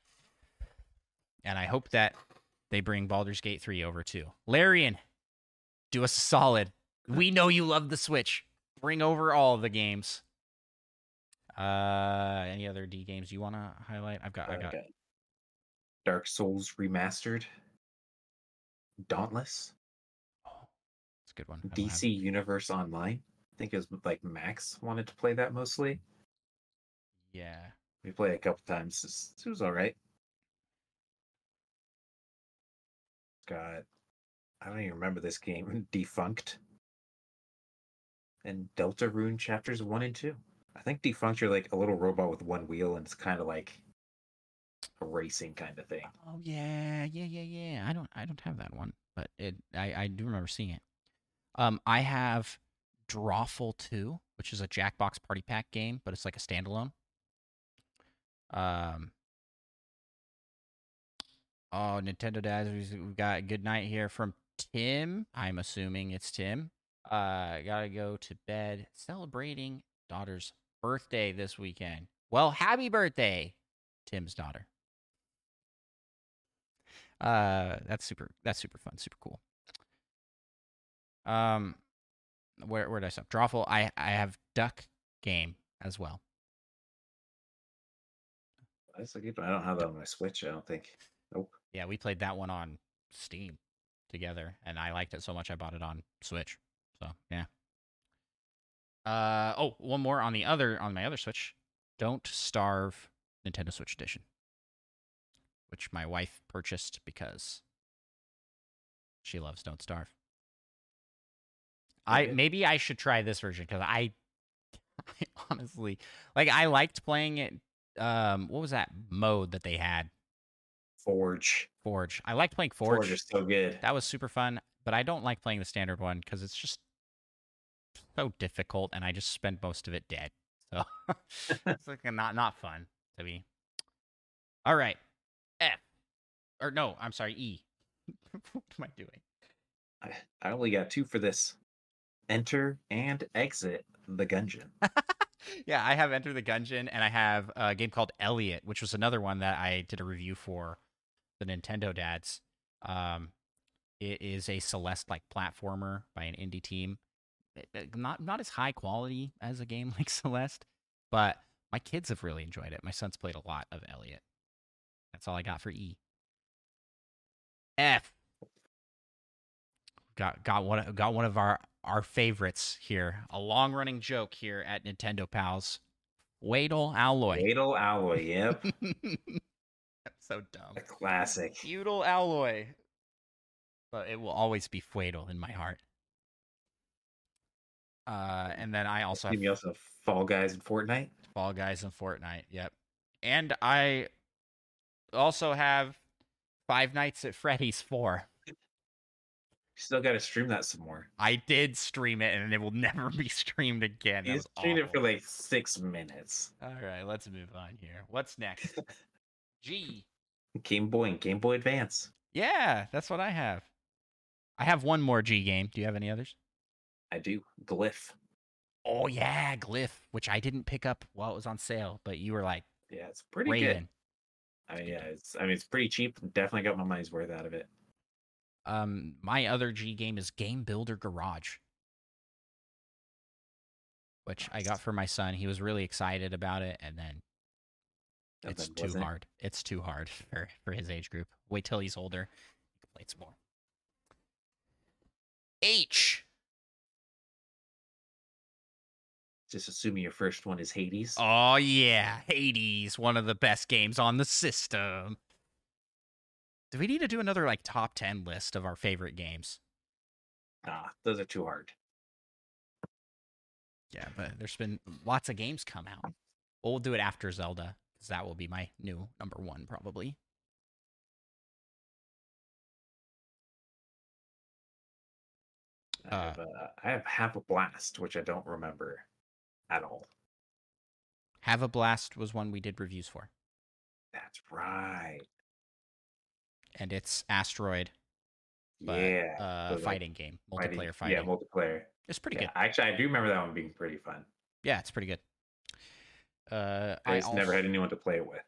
And I hope that they bring Baldur's Gate three over too. Larian, do us a solid. We know you love the Switch. Bring over all the games. Uh, any other D games you want to highlight? I've got, I got okay. Dark Souls Remastered, Dauntless. Oh, it's a good one. D C Universe Online. I think it was like Max wanted to play that mostly. Yeah, we played it a couple times. It was all right. Got, I don't even remember this game. Defunct and Deltarune Chapters One and Two. I think Defunct, you're like a little robot with one wheel, and it's kind of like a racing kind of thing. Oh yeah, yeah, yeah, yeah. I don't, I don't have that one, but it, I, I do remember seeing it. Um, I have Drawful Two, which is a Jackbox Party Pack game, but it's like a standalone. Um. Oh, Nintendo Dads, we've got a good night here from Tim. I'm assuming it's Tim. Uh, gotta go to bed. Celebrating daughter's birthday this weekend. Well, happy birthday, Tim's daughter. Uh, that's super. That's super fun. Super cool. Um, where where did I stop? Drawful. I I have Duck Game as well. That's a good one. I don't have that on my Switch. I don't think. Nope. Yeah, we played that one on Steam together, and I liked it so much I bought it on Switch. So yeah. Uh oh, one more on the other on my other Switch, Don't Starve Nintendo Switch Edition, which my wife purchased because she loves Don't Starve. I maybe I should try this version because I, I honestly like I liked playing it. Um, what was that mode that they had? Forge. Forge. I liked playing Forge. Forge is so good. That was super fun, but I don't like playing the standard one because it's just so difficult, and I just spent most of it dead. So it's like not not fun to me. All right, F or no? I'm sorry, E. What am I doing? I, I only got two for this. Enter and Exit the Gungeon. Yeah, I have Enter the Gungeon, and I have a game called Elliot, which was another one that I did a review for. The Nintendo Dads. Um, it is a Celeste-like platformer by an indie team. It, it, not not as high quality as a game like Celeste, but my kids have really enjoyed it. My son's played a lot of Elliot. That's all I got for E. F. Got got one got one of our, our favorites here. A long-running joke here at Nintendo Pals. Feudal Alloy. Feudal Alloy, yep. So dumb. A classic. Feudal Alloy. But it will always be Feudal in my heart. Uh, and then I also have... You also have Fall Guys and Fortnite? Fall Guys and Fortnite, yep. And I also have Five Nights at Freddy's four. You still got to stream that some more. I did stream it, and it will never be streamed again. You streamed it for like six minutes. All right, let's move on here. What's next? G. Game Boy and Game Boy Advance. Yeah, that's what I have. I have one more G game. Do you have any others? I do. Glyph. Oh, yeah, Glyph, which I didn't pick up while it was on sale, but you were like, yeah, it's pretty good. I mean, yeah, it's, I mean, it's pretty cheap. Definitely got my money's worth out of it. Um, my other G game is Game Builder Garage, which I got for my son. He was really excited about it, and then it's too wasn't. hard. It's too hard for, for his age group. Wait till he's older. He can play some more. H. Just assuming your first one is Hades. Oh, yeah. Hades, one of the best games on the system. Do we need to do another like top ten list of our favorite games? Nah, those are too hard. Yeah, but there's been lots of games come out. Well, we'll do it after Zelda. That will be my new number one, probably. Uh, I have, uh, a, I have Have a Blast, which I don't remember at all. Have a Blast was one we did reviews for. That's right. And it's Asteroid. But, yeah. Uh, fighting like, game. Multiplayer fighting, fighting. Yeah, multiplayer. It's pretty yeah, good. Actually, I do remember that one being pretty fun. Yeah, it's pretty good. Uh, I just I also, never had anyone to play it with.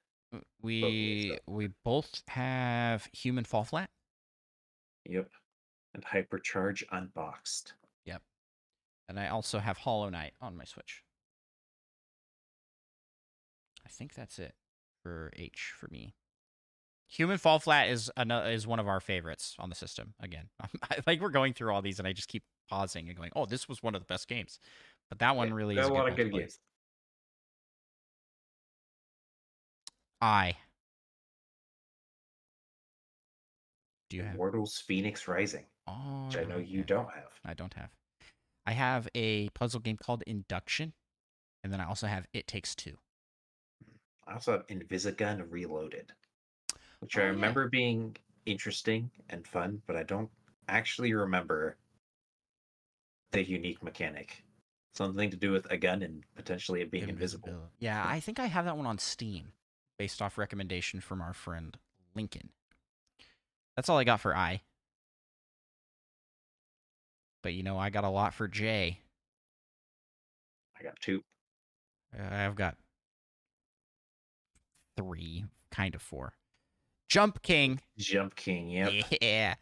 We we both have Human Fall Flat. Yep. And Hypercharge Unboxed. Yep. And I also have Hollow Knight on my Switch. I think that's it for H for me. Human Fall Flat is another, is one of our favorites on the system. Again, I, like we're going through all these, and I just keep pausing and going, "Oh, this was one of the best games," but that one yeah, really is a lot of good games. I. Do you have Immortals Phoenix Rising? Oh, which I know you yeah. don't have. I don't have. I have a puzzle game called Induction, and then I also have It Takes Two. I also have Invisigun Reloaded, which oh, I remember yeah. being interesting and fun, but I don't actually remember the unique mechanic. Something to do with a gun and potentially it being invisible. Yeah, I think I have that one on Steam, based off recommendation from our friend Lincoln. That's all I got for I. But, you know, I got a lot for J. I got two. I've got three, kind of four. Jump King. Jump King, yep. Yeah.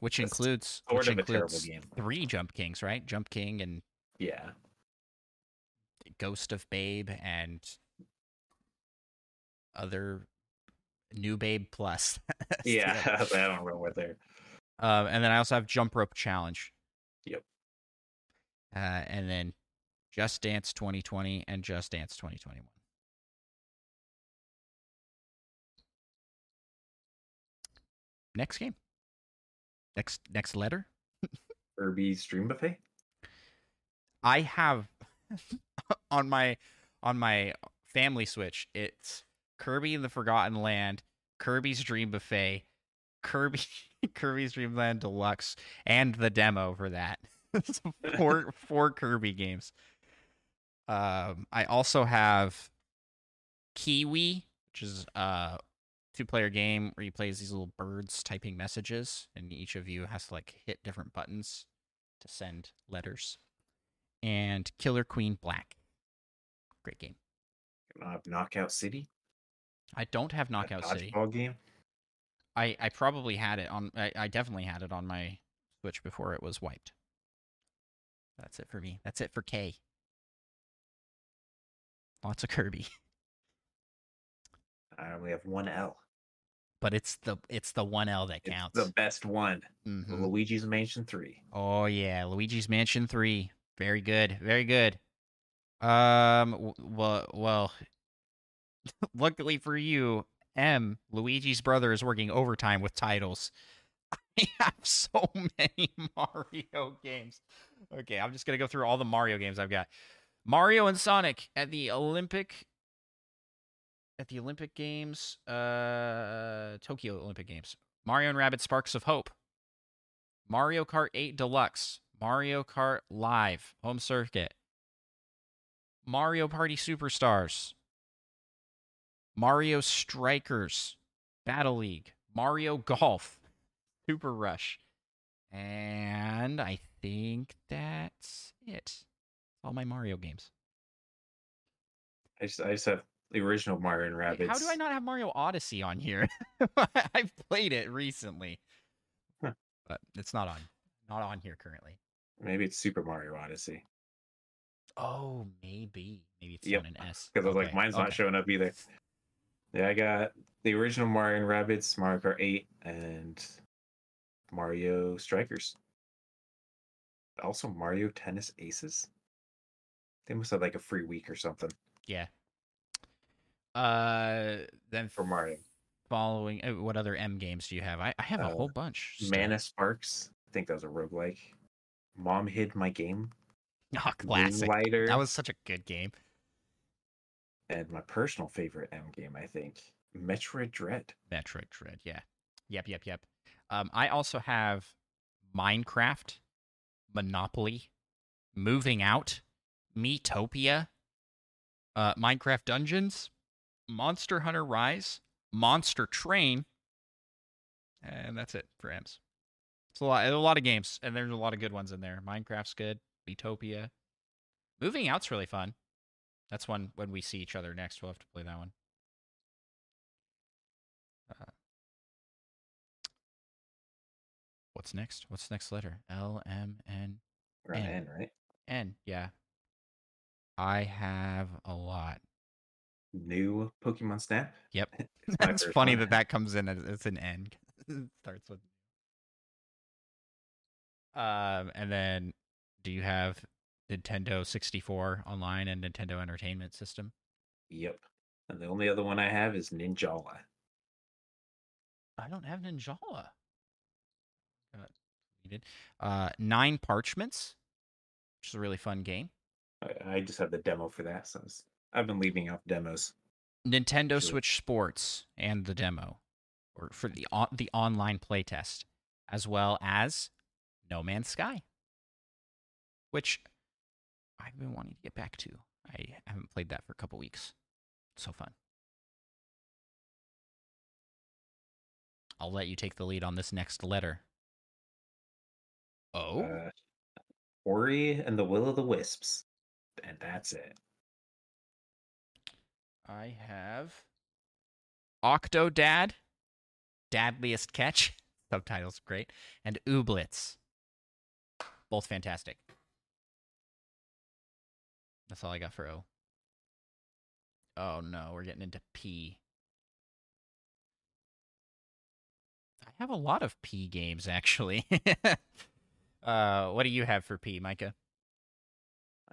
Which That's includes, which includes three Jump Kings, right? Jump King and... Yeah. Ghost of Babe and... Other... New Babe Plus. Yeah, I don't know what they're... Um, and then I also have Jump Rope Challenge. Yep. Uh, and then Just Dance twenty twenty and Just Dance twenty twenty-one. Next game. Next next letter. Kirby's Dream Buffet. I have on my on my family Switch, it's Kirby in the Forgotten Land, Kirby's Dream Buffet, Kirby Kirby's Dream Land Deluxe, and the demo for that. four four Kirby games. Um, I also have Kiwi, which is uh two-player game where you play as these little birds typing messages, and each of you has to like hit different buttons to send letters. And Killer Queen Black, great game. I have Knockout City. I don't have Knockout City. Dodgeball game. I I probably had it on. I, I definitely had it on my Switch before it was wiped. That's it for me. That's it for K. Lots of Kirby. I only have one L, but it's the it's the one L that counts. It's the best one. Mm-hmm. Luigi's Mansion three. Oh yeah, Luigi's Mansion three. Very good, very good. Um, well, well. Luckily for you, M, Luigi's brother, is working overtime with titles. I have so many Mario games. Okay, I'm just gonna go through all the Mario games I've got. Mario and Sonic at the Olympic. At the Olympic Games, uh, Tokyo Olympic Games, Mario and Rabbids Sparks of Hope, Mario Kart eight Deluxe, Mario Kart Live, Home Circuit, Mario Party Superstars, Mario Strikers, Battle League, Mario Golf, Super Rush, and I think that's it. All my Mario games. I just, I just have the original Mario and Rabbids. How do I not have Mario Odyssey on here? I've played it recently, huh. But it's not on, not on here currently. Maybe it's Super Mario Odyssey. Oh, maybe, maybe it's yep. on an S. Because okay. I was like, mine's okay. not showing up either. Yeah, I got the original Mario and Rabbids, Mario Kart eight, and Mario Strikers. Also, Mario Tennis Aces. They must have like a free week or something. Yeah. Uh, then for Mario, following uh, what other M games do you have? I, I have a uh, whole bunch. Still. Mana Sparks, I think that was a roguelike. Mom Hid My Game. Oh, classic. Moonlighter. That was such a good game. And my personal favorite M game, I think, Metroid Dread. Metroid Dread, yeah. Yep, yep, yep. Um, I also have Minecraft, Monopoly, Moving Out, Miitopia, uh, Minecraft Dungeons, Monster Hunter Rise, Monster Train, and that's it for A R M S. It's a lot, a lot of games, and there's a lot of good ones in there. Minecraft's good, Miitopia. Moving Out's really fun. That's one when we see each other next. We'll have to play that one. Uh, what's next? What's the next letter? L, M, N. We're on N, right? N, yeah. I have a lot. New Pokemon Snap? Yep. It's, it's funny one. that that comes in as it's an N. It starts with. Um, and then do you have Nintendo sixty-four Online and Nintendo Entertainment System? Yep. And the only other one I have is Ninjala. I don't have Ninjala. Uh, Nine Parchments, which is a really fun game. I just have the demo for that, so I've been leaving off demos. Nintendo sure. Switch Sports and the demo, or for the on, the online playtest, as well as No Man's Sky, which I've been wanting to get back to. I haven't played that for a couple weeks. It's so fun. I'll let you take the lead on this next letter. Oh, uh, Ori and the Will of the Wisps, and that's it. I have Octodad, Dadliest Catch, subtitles great, and Ooblets, both fantastic. That's all I got for O. Oh no, we're getting into P. I have a lot of P games actually. Uh, what do you have for P, Micah?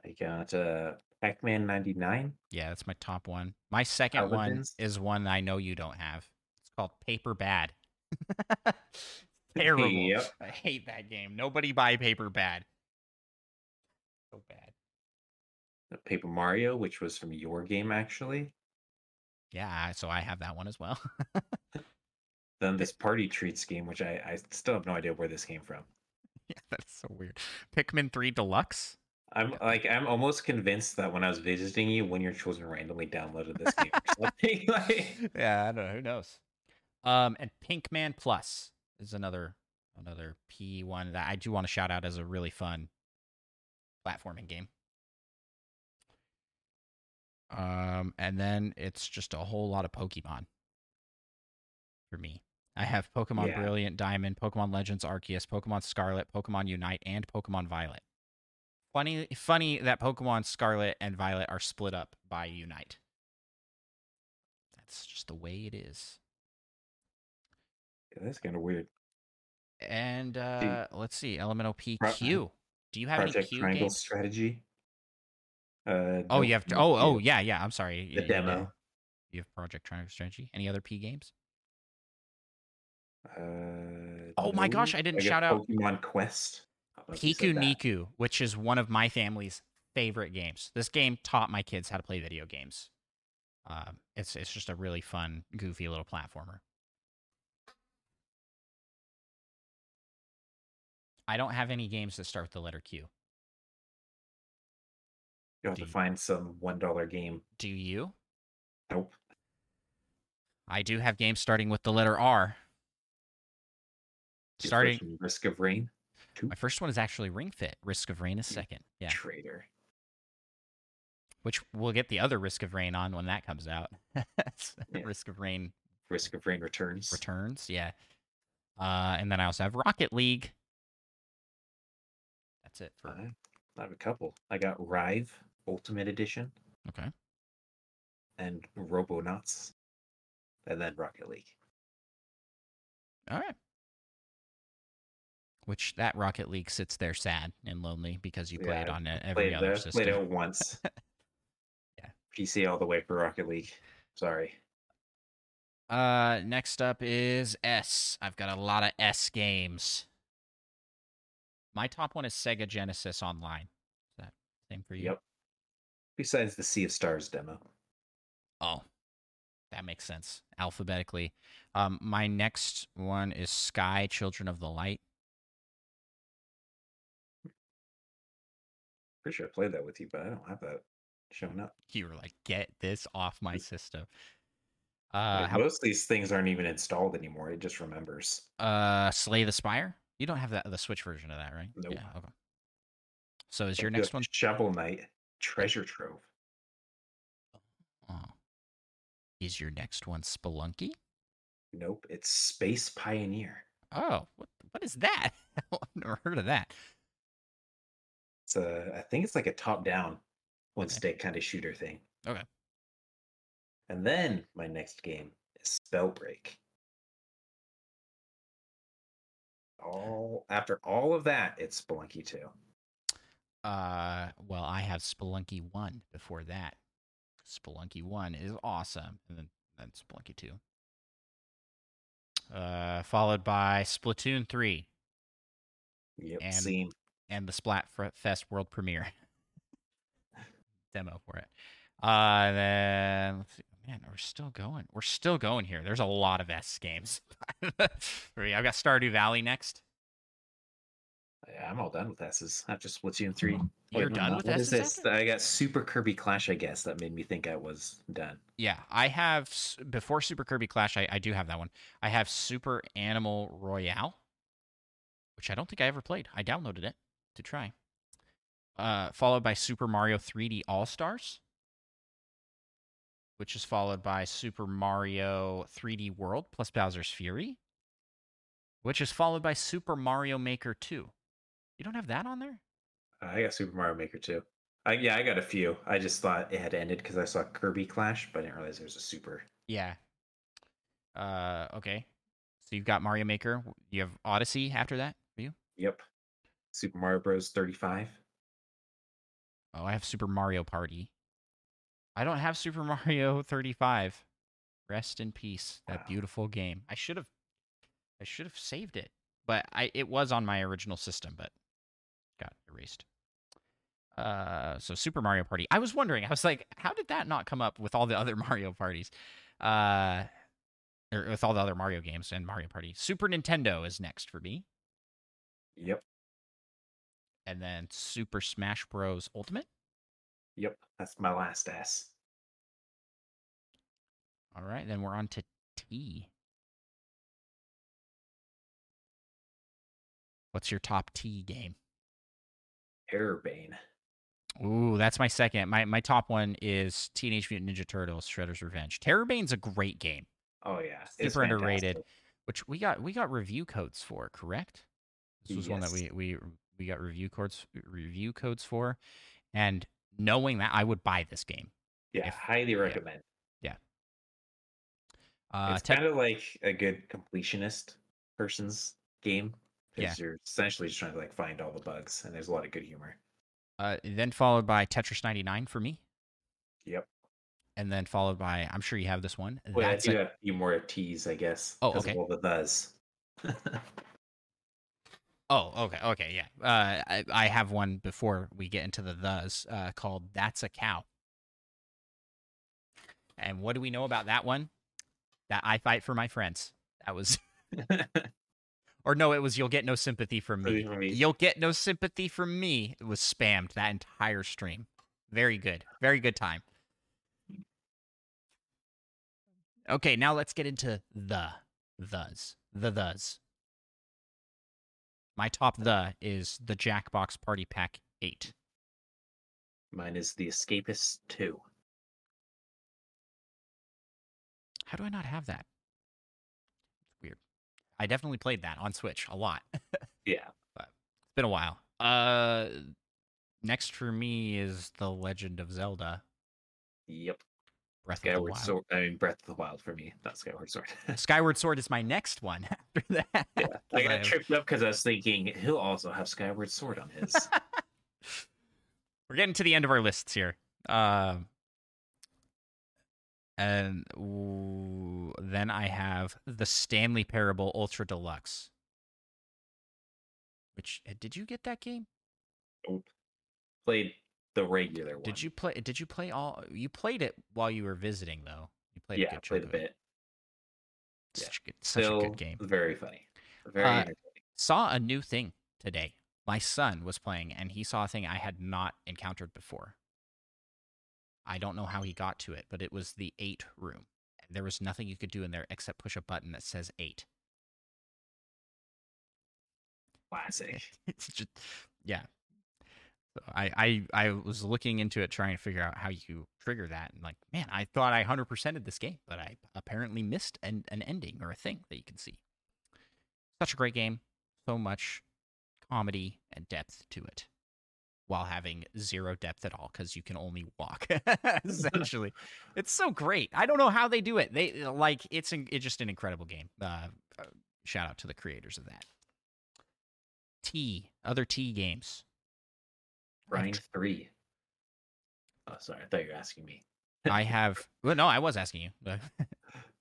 I got uh, Pac-Man ninety-nine. Yeah, that's my top one. My second Paladins. One is one I know you don't have. It's called Paper Bad. Terrible. Yep. I hate that game. Nobody buy Paper Bad. So bad. Paper Mario, which was from your game, actually. Yeah, so I have that one as well. Then this Party Treats game, which I, I still have no idea where this came from. Yeah, that's so weird. Pikmin three Deluxe. I'm yeah. like, I'm almost convinced that when I was visiting you, one of your children randomly downloaded this game or something. Like, yeah, I don't know. Who knows? Um, and Pinkman Plus is another another P one that I do want to shout out as a really fun platforming game. Um, and then it's just a whole lot of Pokemon for me. I have Pokemon yeah. Brilliant Diamond, Pokemon Legends Arceus, Pokemon Scarlet, Pokemon Unite, and Pokemon Violet. Funny funny that Pokemon Scarlet and Violet are split up by Unite. That's just the way it is. Yeah, that's kind of weird. And uh, let's see, L M N O P Q. Do you have Project any Q Triangle games? Strategy? Uh, oh, you have... To, oh, oh, yeah, yeah, I'm sorry. The you, demo. You, you have Project Triangle Strategy? Any other P games? Uh, oh no. my gosh, I didn't I shout out Pokemon Quest. Piku Niku, which is one of my family's favorite games. This game taught my kids how to play video games. Uh, it's it's just a really fun, goofy little platformer. I don't have any games that start with the letter Q. You'll have do to you... find some one dollar game. Do you? Nope. I do have games starting with the letter R. Starting Risk of Rain. Two. My first one is actually Ring Fit. Risk of Rain is second. Yeah. Traitor. Which we'll get the other Risk of Rain on when that comes out. yeah. Risk of Rain. Risk of Rain returns. Returns. Yeah. Uh, and then I also have Rocket League. That's it for. Uh, I have a couple. I got Rive Ultimate Edition. Okay. And Robonauts, and then Rocket League. All right. Which that Rocket League sits there sad and lonely because you yeah, play it on every other the, system. Played it once. yeah. P C all the way for Rocket League. Sorry. Uh, next up is S. I've got a lot of S games. My top one is Sega Genesis Online. Is that the same for you? Yep. Besides the Sea of Stars demo. Oh. That makes sense. Alphabetically. Um, my next one is Sky Children of the Light. Pretty sure I played that with you, but I don't have that showing up. You were like, get this off my system. Uh, like, how... Most of these things aren't even installed anymore. It just remembers. Uh, Slay the Spire? You don't have that the Switch version of that, right? Nope. Yeah, okay. So is your next one? Shovel Knight, Treasure Trove. Oh. Is your next one Spelunky? Nope, it's Space Pioneer. Oh, what what is that? I've never heard of that. It's a, I think it's like a top-down one-stick okay. kind of shooter thing. Okay. And then my next game is Spellbreak. All after all of that, it's Spelunky two. Uh, well, I have Spelunky one before that. Spelunky one is awesome, and then then Spelunky two. Uh, followed by Splatoon three. Yep, and, same. And the Splatfest World Premiere demo for it. Uh, and then let's see. Man, we're still going. We're still going here. There's a lot of S games. Three. I've got Stardew Valley next. Yeah, I'm all done with S's. I've just Splatoon three. You're Wait, done no, with what S's? Is this? I got Super Kirby Clash, I guess. That made me think I was done. Yeah, I have, before Super Kirby Clash, I, I do have that one. I have Super Animal Royale, which I don't think I ever played. I downloaded it to try. Uh, followed by Super Mario three D All-Stars, which is followed by Super Mario three D World plus Bowser's Fury, which is followed by Super Mario Maker two. You don't have that on there? I got Super Mario Maker two. I, yeah, I got a few. I just thought it had ended because I saw Kirby Clash, but I didn't realize there was a Super. Yeah. Uh, okay. So you've got Mario Maker. You have Odyssey after that for you? Yep. Super Mario Bros. thirty-five. Oh, I have Super Mario Party. I don't have Super Mario thirty-five. Rest in peace. That wow. beautiful game. I should have I should have saved it. But I it was on my original system, but got erased. Uh, so Super Mario Party. I was wondering. I was like, how did that not come up with all the other Mario parties? Uh, or with all the other Mario games and Mario Party. Super Nintendo is next for me. Yep. And then Super Smash Bros. Ultimate. Yep, that's my last S. All right, then we're on to T. What's your top T game? Terrorbane. Ooh, that's my second. My my top one is Teenage Mutant Ninja Turtles: Shredder's Revenge. Terrorbane's a great game. Oh yeah, it's super underrated. Which we got we got review codes for, correct? This was yes. one that we we we got review codes review codes for, and. Knowing that, I would buy this game. Yeah, if, highly recommend. Yeah. yeah. Uh, it's tech- kind of like a good completionist person's game. Because yeah. you're essentially just trying to like find all the bugs, and there's a lot of good humor. Uh, then followed by Tetris ninety-nine for me. Yep. And then followed by, I'm sure you have this one. Well, That's I do a- have a few more T's, I guess. Oh, okay. Of all the does. Oh, okay, okay, yeah. Uh, I, I have one before we get into the thes uh, called That's a Cow. And what do we know about that one? That I fight for my friends. That was... or no, it was You'll Get No Sympathy From Me. You'll Get No Sympathy From Me. It was spammed that entire stream. Very good. Very good time. Okay, now let's get into the thes. The thes. My top the is the Jackbox Party Pack eight. Mine is the Escapist two. How do I not have that? Weird. I definitely played that on Switch a lot. Yeah. But it's been a while. Uh, next for me is The Legend of Zelda. Yep. Breath Skyward of the Wild. Sword, I mean, Breath of the Wild for me, not Skyward Sword. Skyward Sword is my next one after that. Yeah, I got tripped up because I was thinking he'll also have Skyward Sword on his. We're getting to the end of our lists here. Um, and ooh, then I have the Stanley Parable Ultra Deluxe. Which, did you get that game? Nope. Played the regular one. Did you play? Did you play all? You played it while you were visiting, though. You played. Yeah, a good I played a bit. Such, yeah. good, such a good game. Very funny. Very. Uh, saw a new thing today my son was playing, and he saw a thing I had not encountered before. I don't know how he got to it, but it was the eight room. There was nothing you could do in there except push a button that says eight. Classic. It's just, yeah. So I, I I was looking into it, trying to figure out how you trigger that, and like, man, I thought I one hundred percented this game, but I apparently missed an, an ending or a thing that you can see. Such a great game. So much comedy and depth to it, while having zero depth at all, because you can only walk, essentially. It's so great. I don't know how they do it. They like it's an, it's just an incredible game. Uh, shout out to the creators of that. T other T games. Rhyme three. Oh, sorry. I thought you were asking me. I have. Well, no, I was asking you. uh,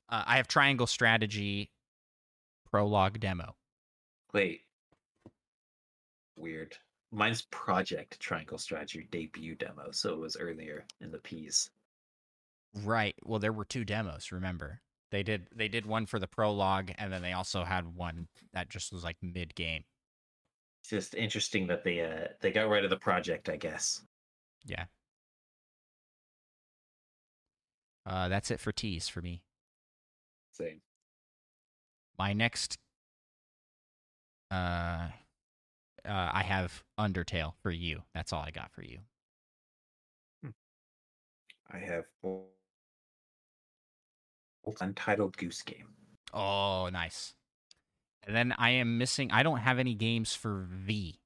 I have Triangle Strategy Prologue Demo. Wait. Weird. Mine's Project Triangle Strategy Debut Demo, so it was earlier in the P's. Right. Well, there were two demos, remember? They did they did one for the prologue, and then they also had one that just was like mid-game. It's just interesting that they uh, they got rid of the project, I guess. Yeah. Uh, that's it for T's for me. Same. My next... Uh... Uh, I have Undertale for you. That's all I got for you. I have Untitled Goose Game. Oh, nice. And then I am missing... I don't have any games for V.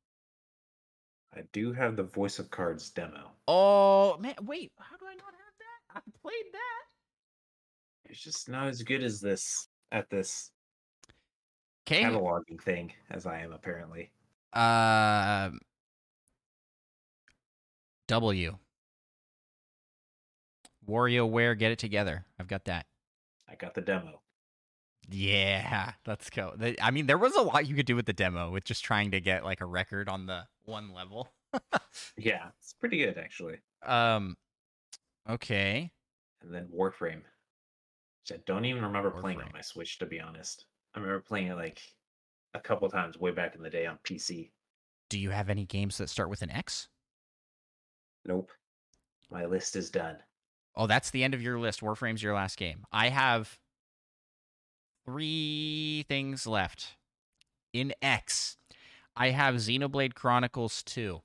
I do have the Voice of Cards demo. Oh, man. Wait. How do I not have that? I played that. It's just not as good as this at this okay. cataloging thing as I am, apparently. Uh, W. WarioWare, Get It Together. I've got that. I got the demo. Yeah, let's go. I mean, there was a lot you could do with the demo with just trying to get like a record on the one level. Yeah, it's pretty good actually. Um, okay. And then Warframe, which I don't even remember Warframe. playing on my Switch, to be honest. I remember playing it like a couple times way back in the day on P C. Do you have any games that start with an X? Nope. My list is done. Oh, that's the end of your list. Warframe's your last game. I have three things left. In X, I have Xenoblade Chronicles two.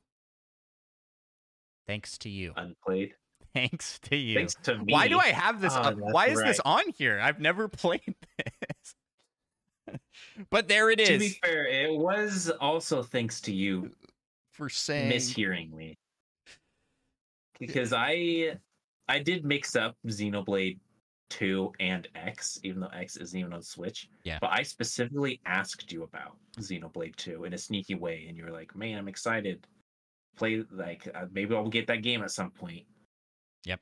Thanks to you. Unplayed. Thanks to you. Thanks to me. Why do I have this? Oh, up? Why is right. this on here? I've never played this. But there it is. To be fair, it was also thanks to you for saying mishearing me, because I I did mix up Xenoblade two and X, even though X isn't even on Switch. Yeah. But I specifically asked you about Xenoblade two in a sneaky way, and you were like, "Man, I'm excited. Play like uh, maybe I'll get that game at some point." Yep.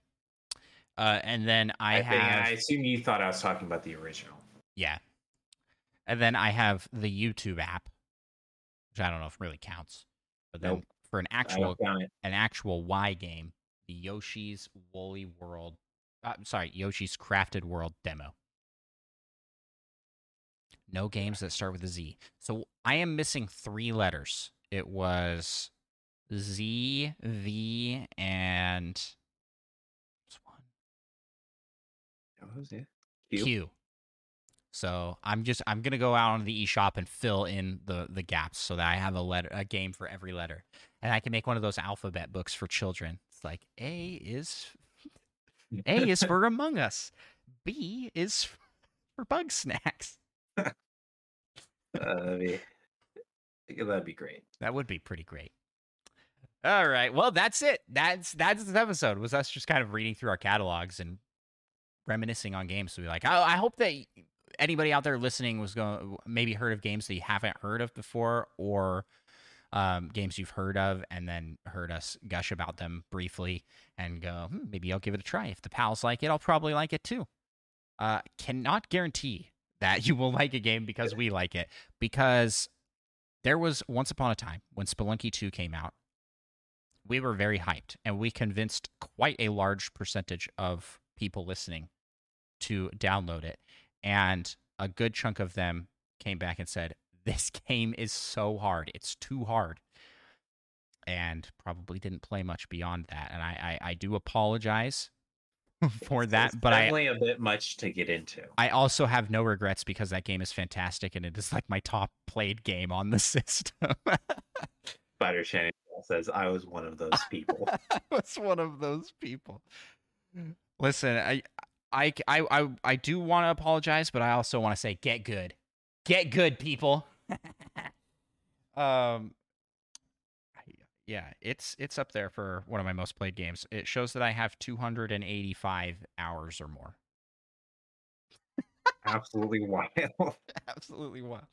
Uh, and then I, I have. Think, I assume you thought I was talking about the original. Yeah. And then I have the YouTube app, which I don't know if really counts. But then nope. for an actual an actual Y game, the Yoshi's Woolly World, uh, I'm sorry, Yoshi's Crafted World demo. No games that start with a Z. So I am missing three letters. It was Z, V, and what's one? That was it. Q. Q. So I'm just I'm gonna go out on the eShop and fill in the, the gaps so that I have a letter a game for every letter, and I can make one of those alphabet books for children. It's like A is A is for Among Us, B is for Bug Snacks. uh, that'd be, that'd be great. That would be pretty great. All right, well that's it. That's that's this episode was us just kind of reading through our catalogs and reminiscing on games. So we're like, I, I hope that. Anybody out there listening was going maybe heard of games that you haven't heard of before, or um, games you've heard of and then heard us gush about them briefly and go, hmm, maybe I'll give it a try. If the pals like it, I'll probably like it too. Uh, cannot guarantee that you will like a game because we like it, because there was once upon a time when Spelunky two came out, we were very hyped and we convinced quite a large percentage of people listening to download it. And a good chunk of them came back and said, this game is so hard. It's too hard. and probably didn't play much beyond that. And I, I, I do apologize for that. It's but definitely I, a bit much to get into. I also have no regrets because that game is fantastic and it is like my top played game on the system. Spider Shannon says, I was one of those people. I was one of those people. Listen, I, I, I, I, I do want to apologize, but I also want to say, get good. Get good, people. um, yeah, it's it's up there for one of my most played games. It shows that I have two hundred eighty-five hours or more. Absolutely wild. Absolutely wild.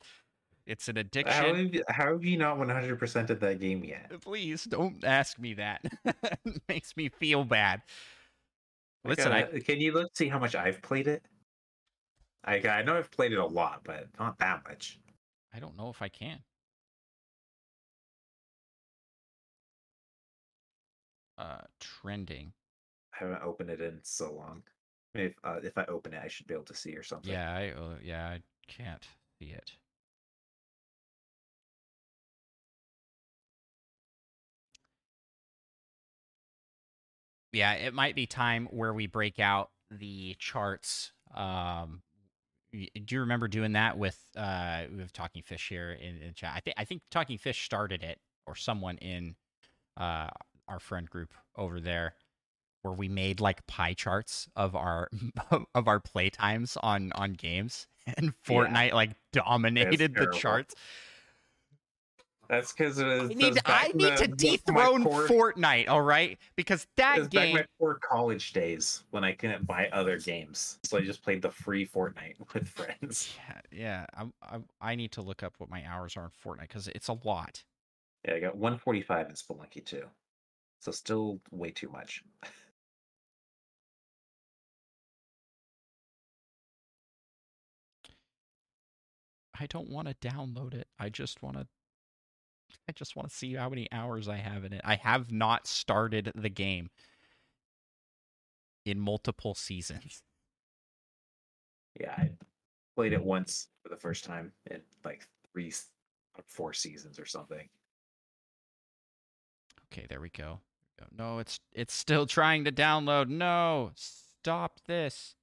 It's an addiction. How have you, how have you not one hundred percented that game yet? Please don't ask me that. It makes me feel bad. Listen, I gotta, I... can you look see how much I've played it? I I know I've played it a lot, but not that much. I don't know if I can. Uh, trending. I haven't opened it in so long. If uh, if I open it, I should be able to see or something. Yeah, I uh, yeah, I can't see it. Yeah, it might be time where we break out the charts. Um, do you remember doing that with uh with Talking Fish here in, in chat? I think I think Talking Fish started it, or someone in uh our friend group over there, where we made like pie charts of our of our play times on on games, and Fortnite yeah. like dominated the charts. That's because it is. I need, to, I need the, to dethrone core, Fortnite, all right? Because that it was game. Back my poor college days when I couldn't buy other games, so I just played the free Fortnite with friends. Yeah, yeah. I, I, I need to look up what my hours are on Fortnite because it's a lot. Yeah, I got one forty-five in Spelunky too, so still way too much. I don't want to download it. I just want to. I just want to see how many hours I have in it. I have not started the game in multiple seasons. Yeah, I played it once for the first time in like three or four seasons or something. Okay, there we go. No, it's it's still trying to download. No, stop this.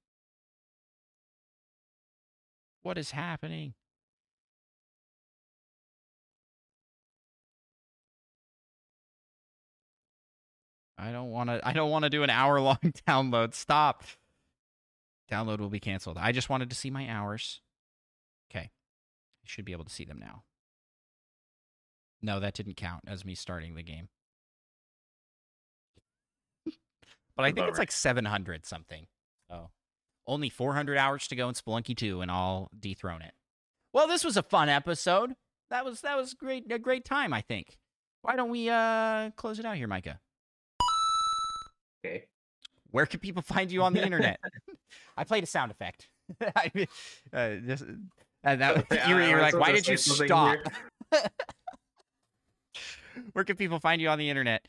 What is happening? I don't want to I don't want to do an hour long download. Stop. Download will be canceled. I just wanted to see my hours. Okay. I should be able to see them now. No, that didn't count as me starting the game. But I think it's like seven hundred something. Oh. Only four hundred hours to go in Spelunky two and I'll dethrone it. Well, this was a fun episode. That was that was great a great time, I think. Why don't we uh, close it out here, Micah? Okay. Where can people find you on the internet? I played a sound effect. I mean, uh, this, uh, that yeah, you're, you're like, why did you stop? Where can people find you on the internet?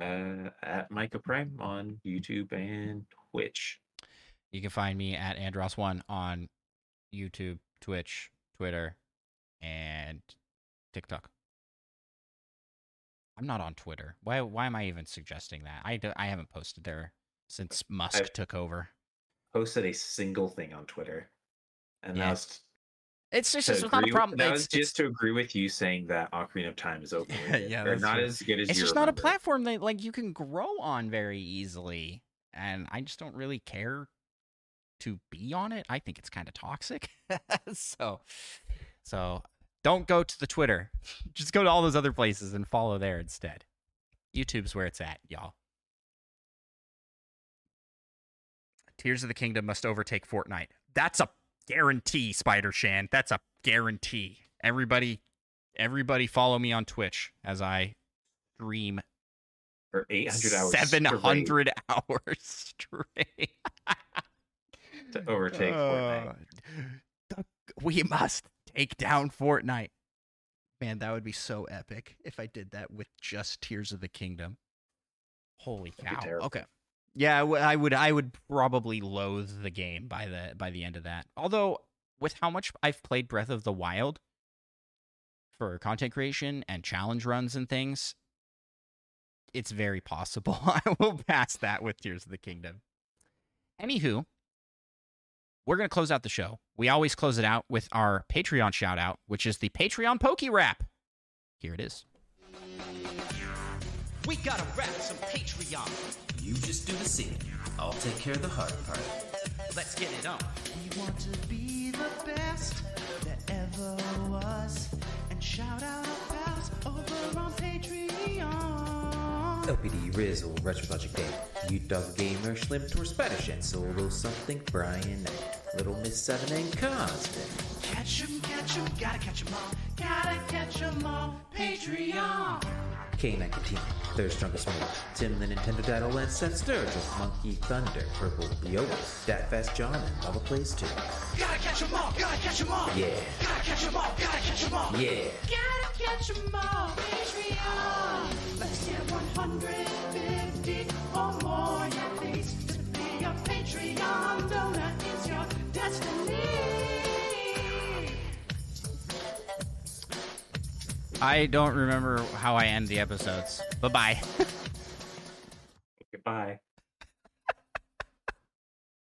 Uh, at Micah Prime on YouTube and Twitch. You can find me at Andross one on YouTube, Twitch, Twitter, and TikTok. I'm not on Twitter. Why Why am I even suggesting that? I, do, I haven't posted there since Musk I've took over. Posted a single thing on Twitter. And yeah. that was it's just it's not a problem. With, that it's, was it's, just to agree with you saying that Ocarina of Time is over. Yeah, yeah, They're not true. as good as It's you just remember. Not a platform that like you can grow on very easily. And I just don't really care to be on it. I think it's kind of toxic. so so Don't go to the Twitter. Just go to all those other places and follow there instead. YouTube's where it's at, y'all. Tears of the Kingdom must overtake Fortnite. That's a guarantee, Spider Shan. That's a guarantee. Everybody, everybody follow me on Twitch as I stream for eight hundred hours seven hundred straight. hours straight. To overtake uh, Fortnite. We must. Take down Fortnite. Man, that would be so epic if I did that with just Tears of the Kingdom. Holy cow. Okay. Yeah, I would I would probably loathe the game by the by the end of that. Although, with how much I've played Breath of the Wild for content creation and challenge runs and things, it's very possible. I will pass that with Tears of the Kingdom. Anywho, we're going to close out the show. We always close it out with our Patreon shout out, which is the Patreon Poke Wrap. Here it is. We gotta wrap some Patreon. You just do the scene. I'll take care of the hard part. Let's get it on. We want to be the best that ever was. And shout out our pals over on Patreon. L P D, Rizzle, Retro Project Dave, You Dog Gamer, Schlim Tour Spanish, and Solo Something, Brian, Little Miss Seven, and Cosmin. Catch 'em, catch 'em, gotta catch 'em all. Gotta catch 'em all. Patreon. K nine Katina, Third Strongest Move, Tim the Nintendo Daddle, and Seth Sturgill, Monkey Thunder, Purple Leotis, Datfast John, and Lava Plays two. Gotta catch 'em all, gotta catch 'em all. Yeah. Gotta catch 'em all, gotta catch 'em all. Yeah. Gotta catch 'em all, Patreon. Let's get one hundred fifty or more at least to be a Patreon donor. It's your destiny. I don't remember how I end the episodes. Bye-bye. Goodbye.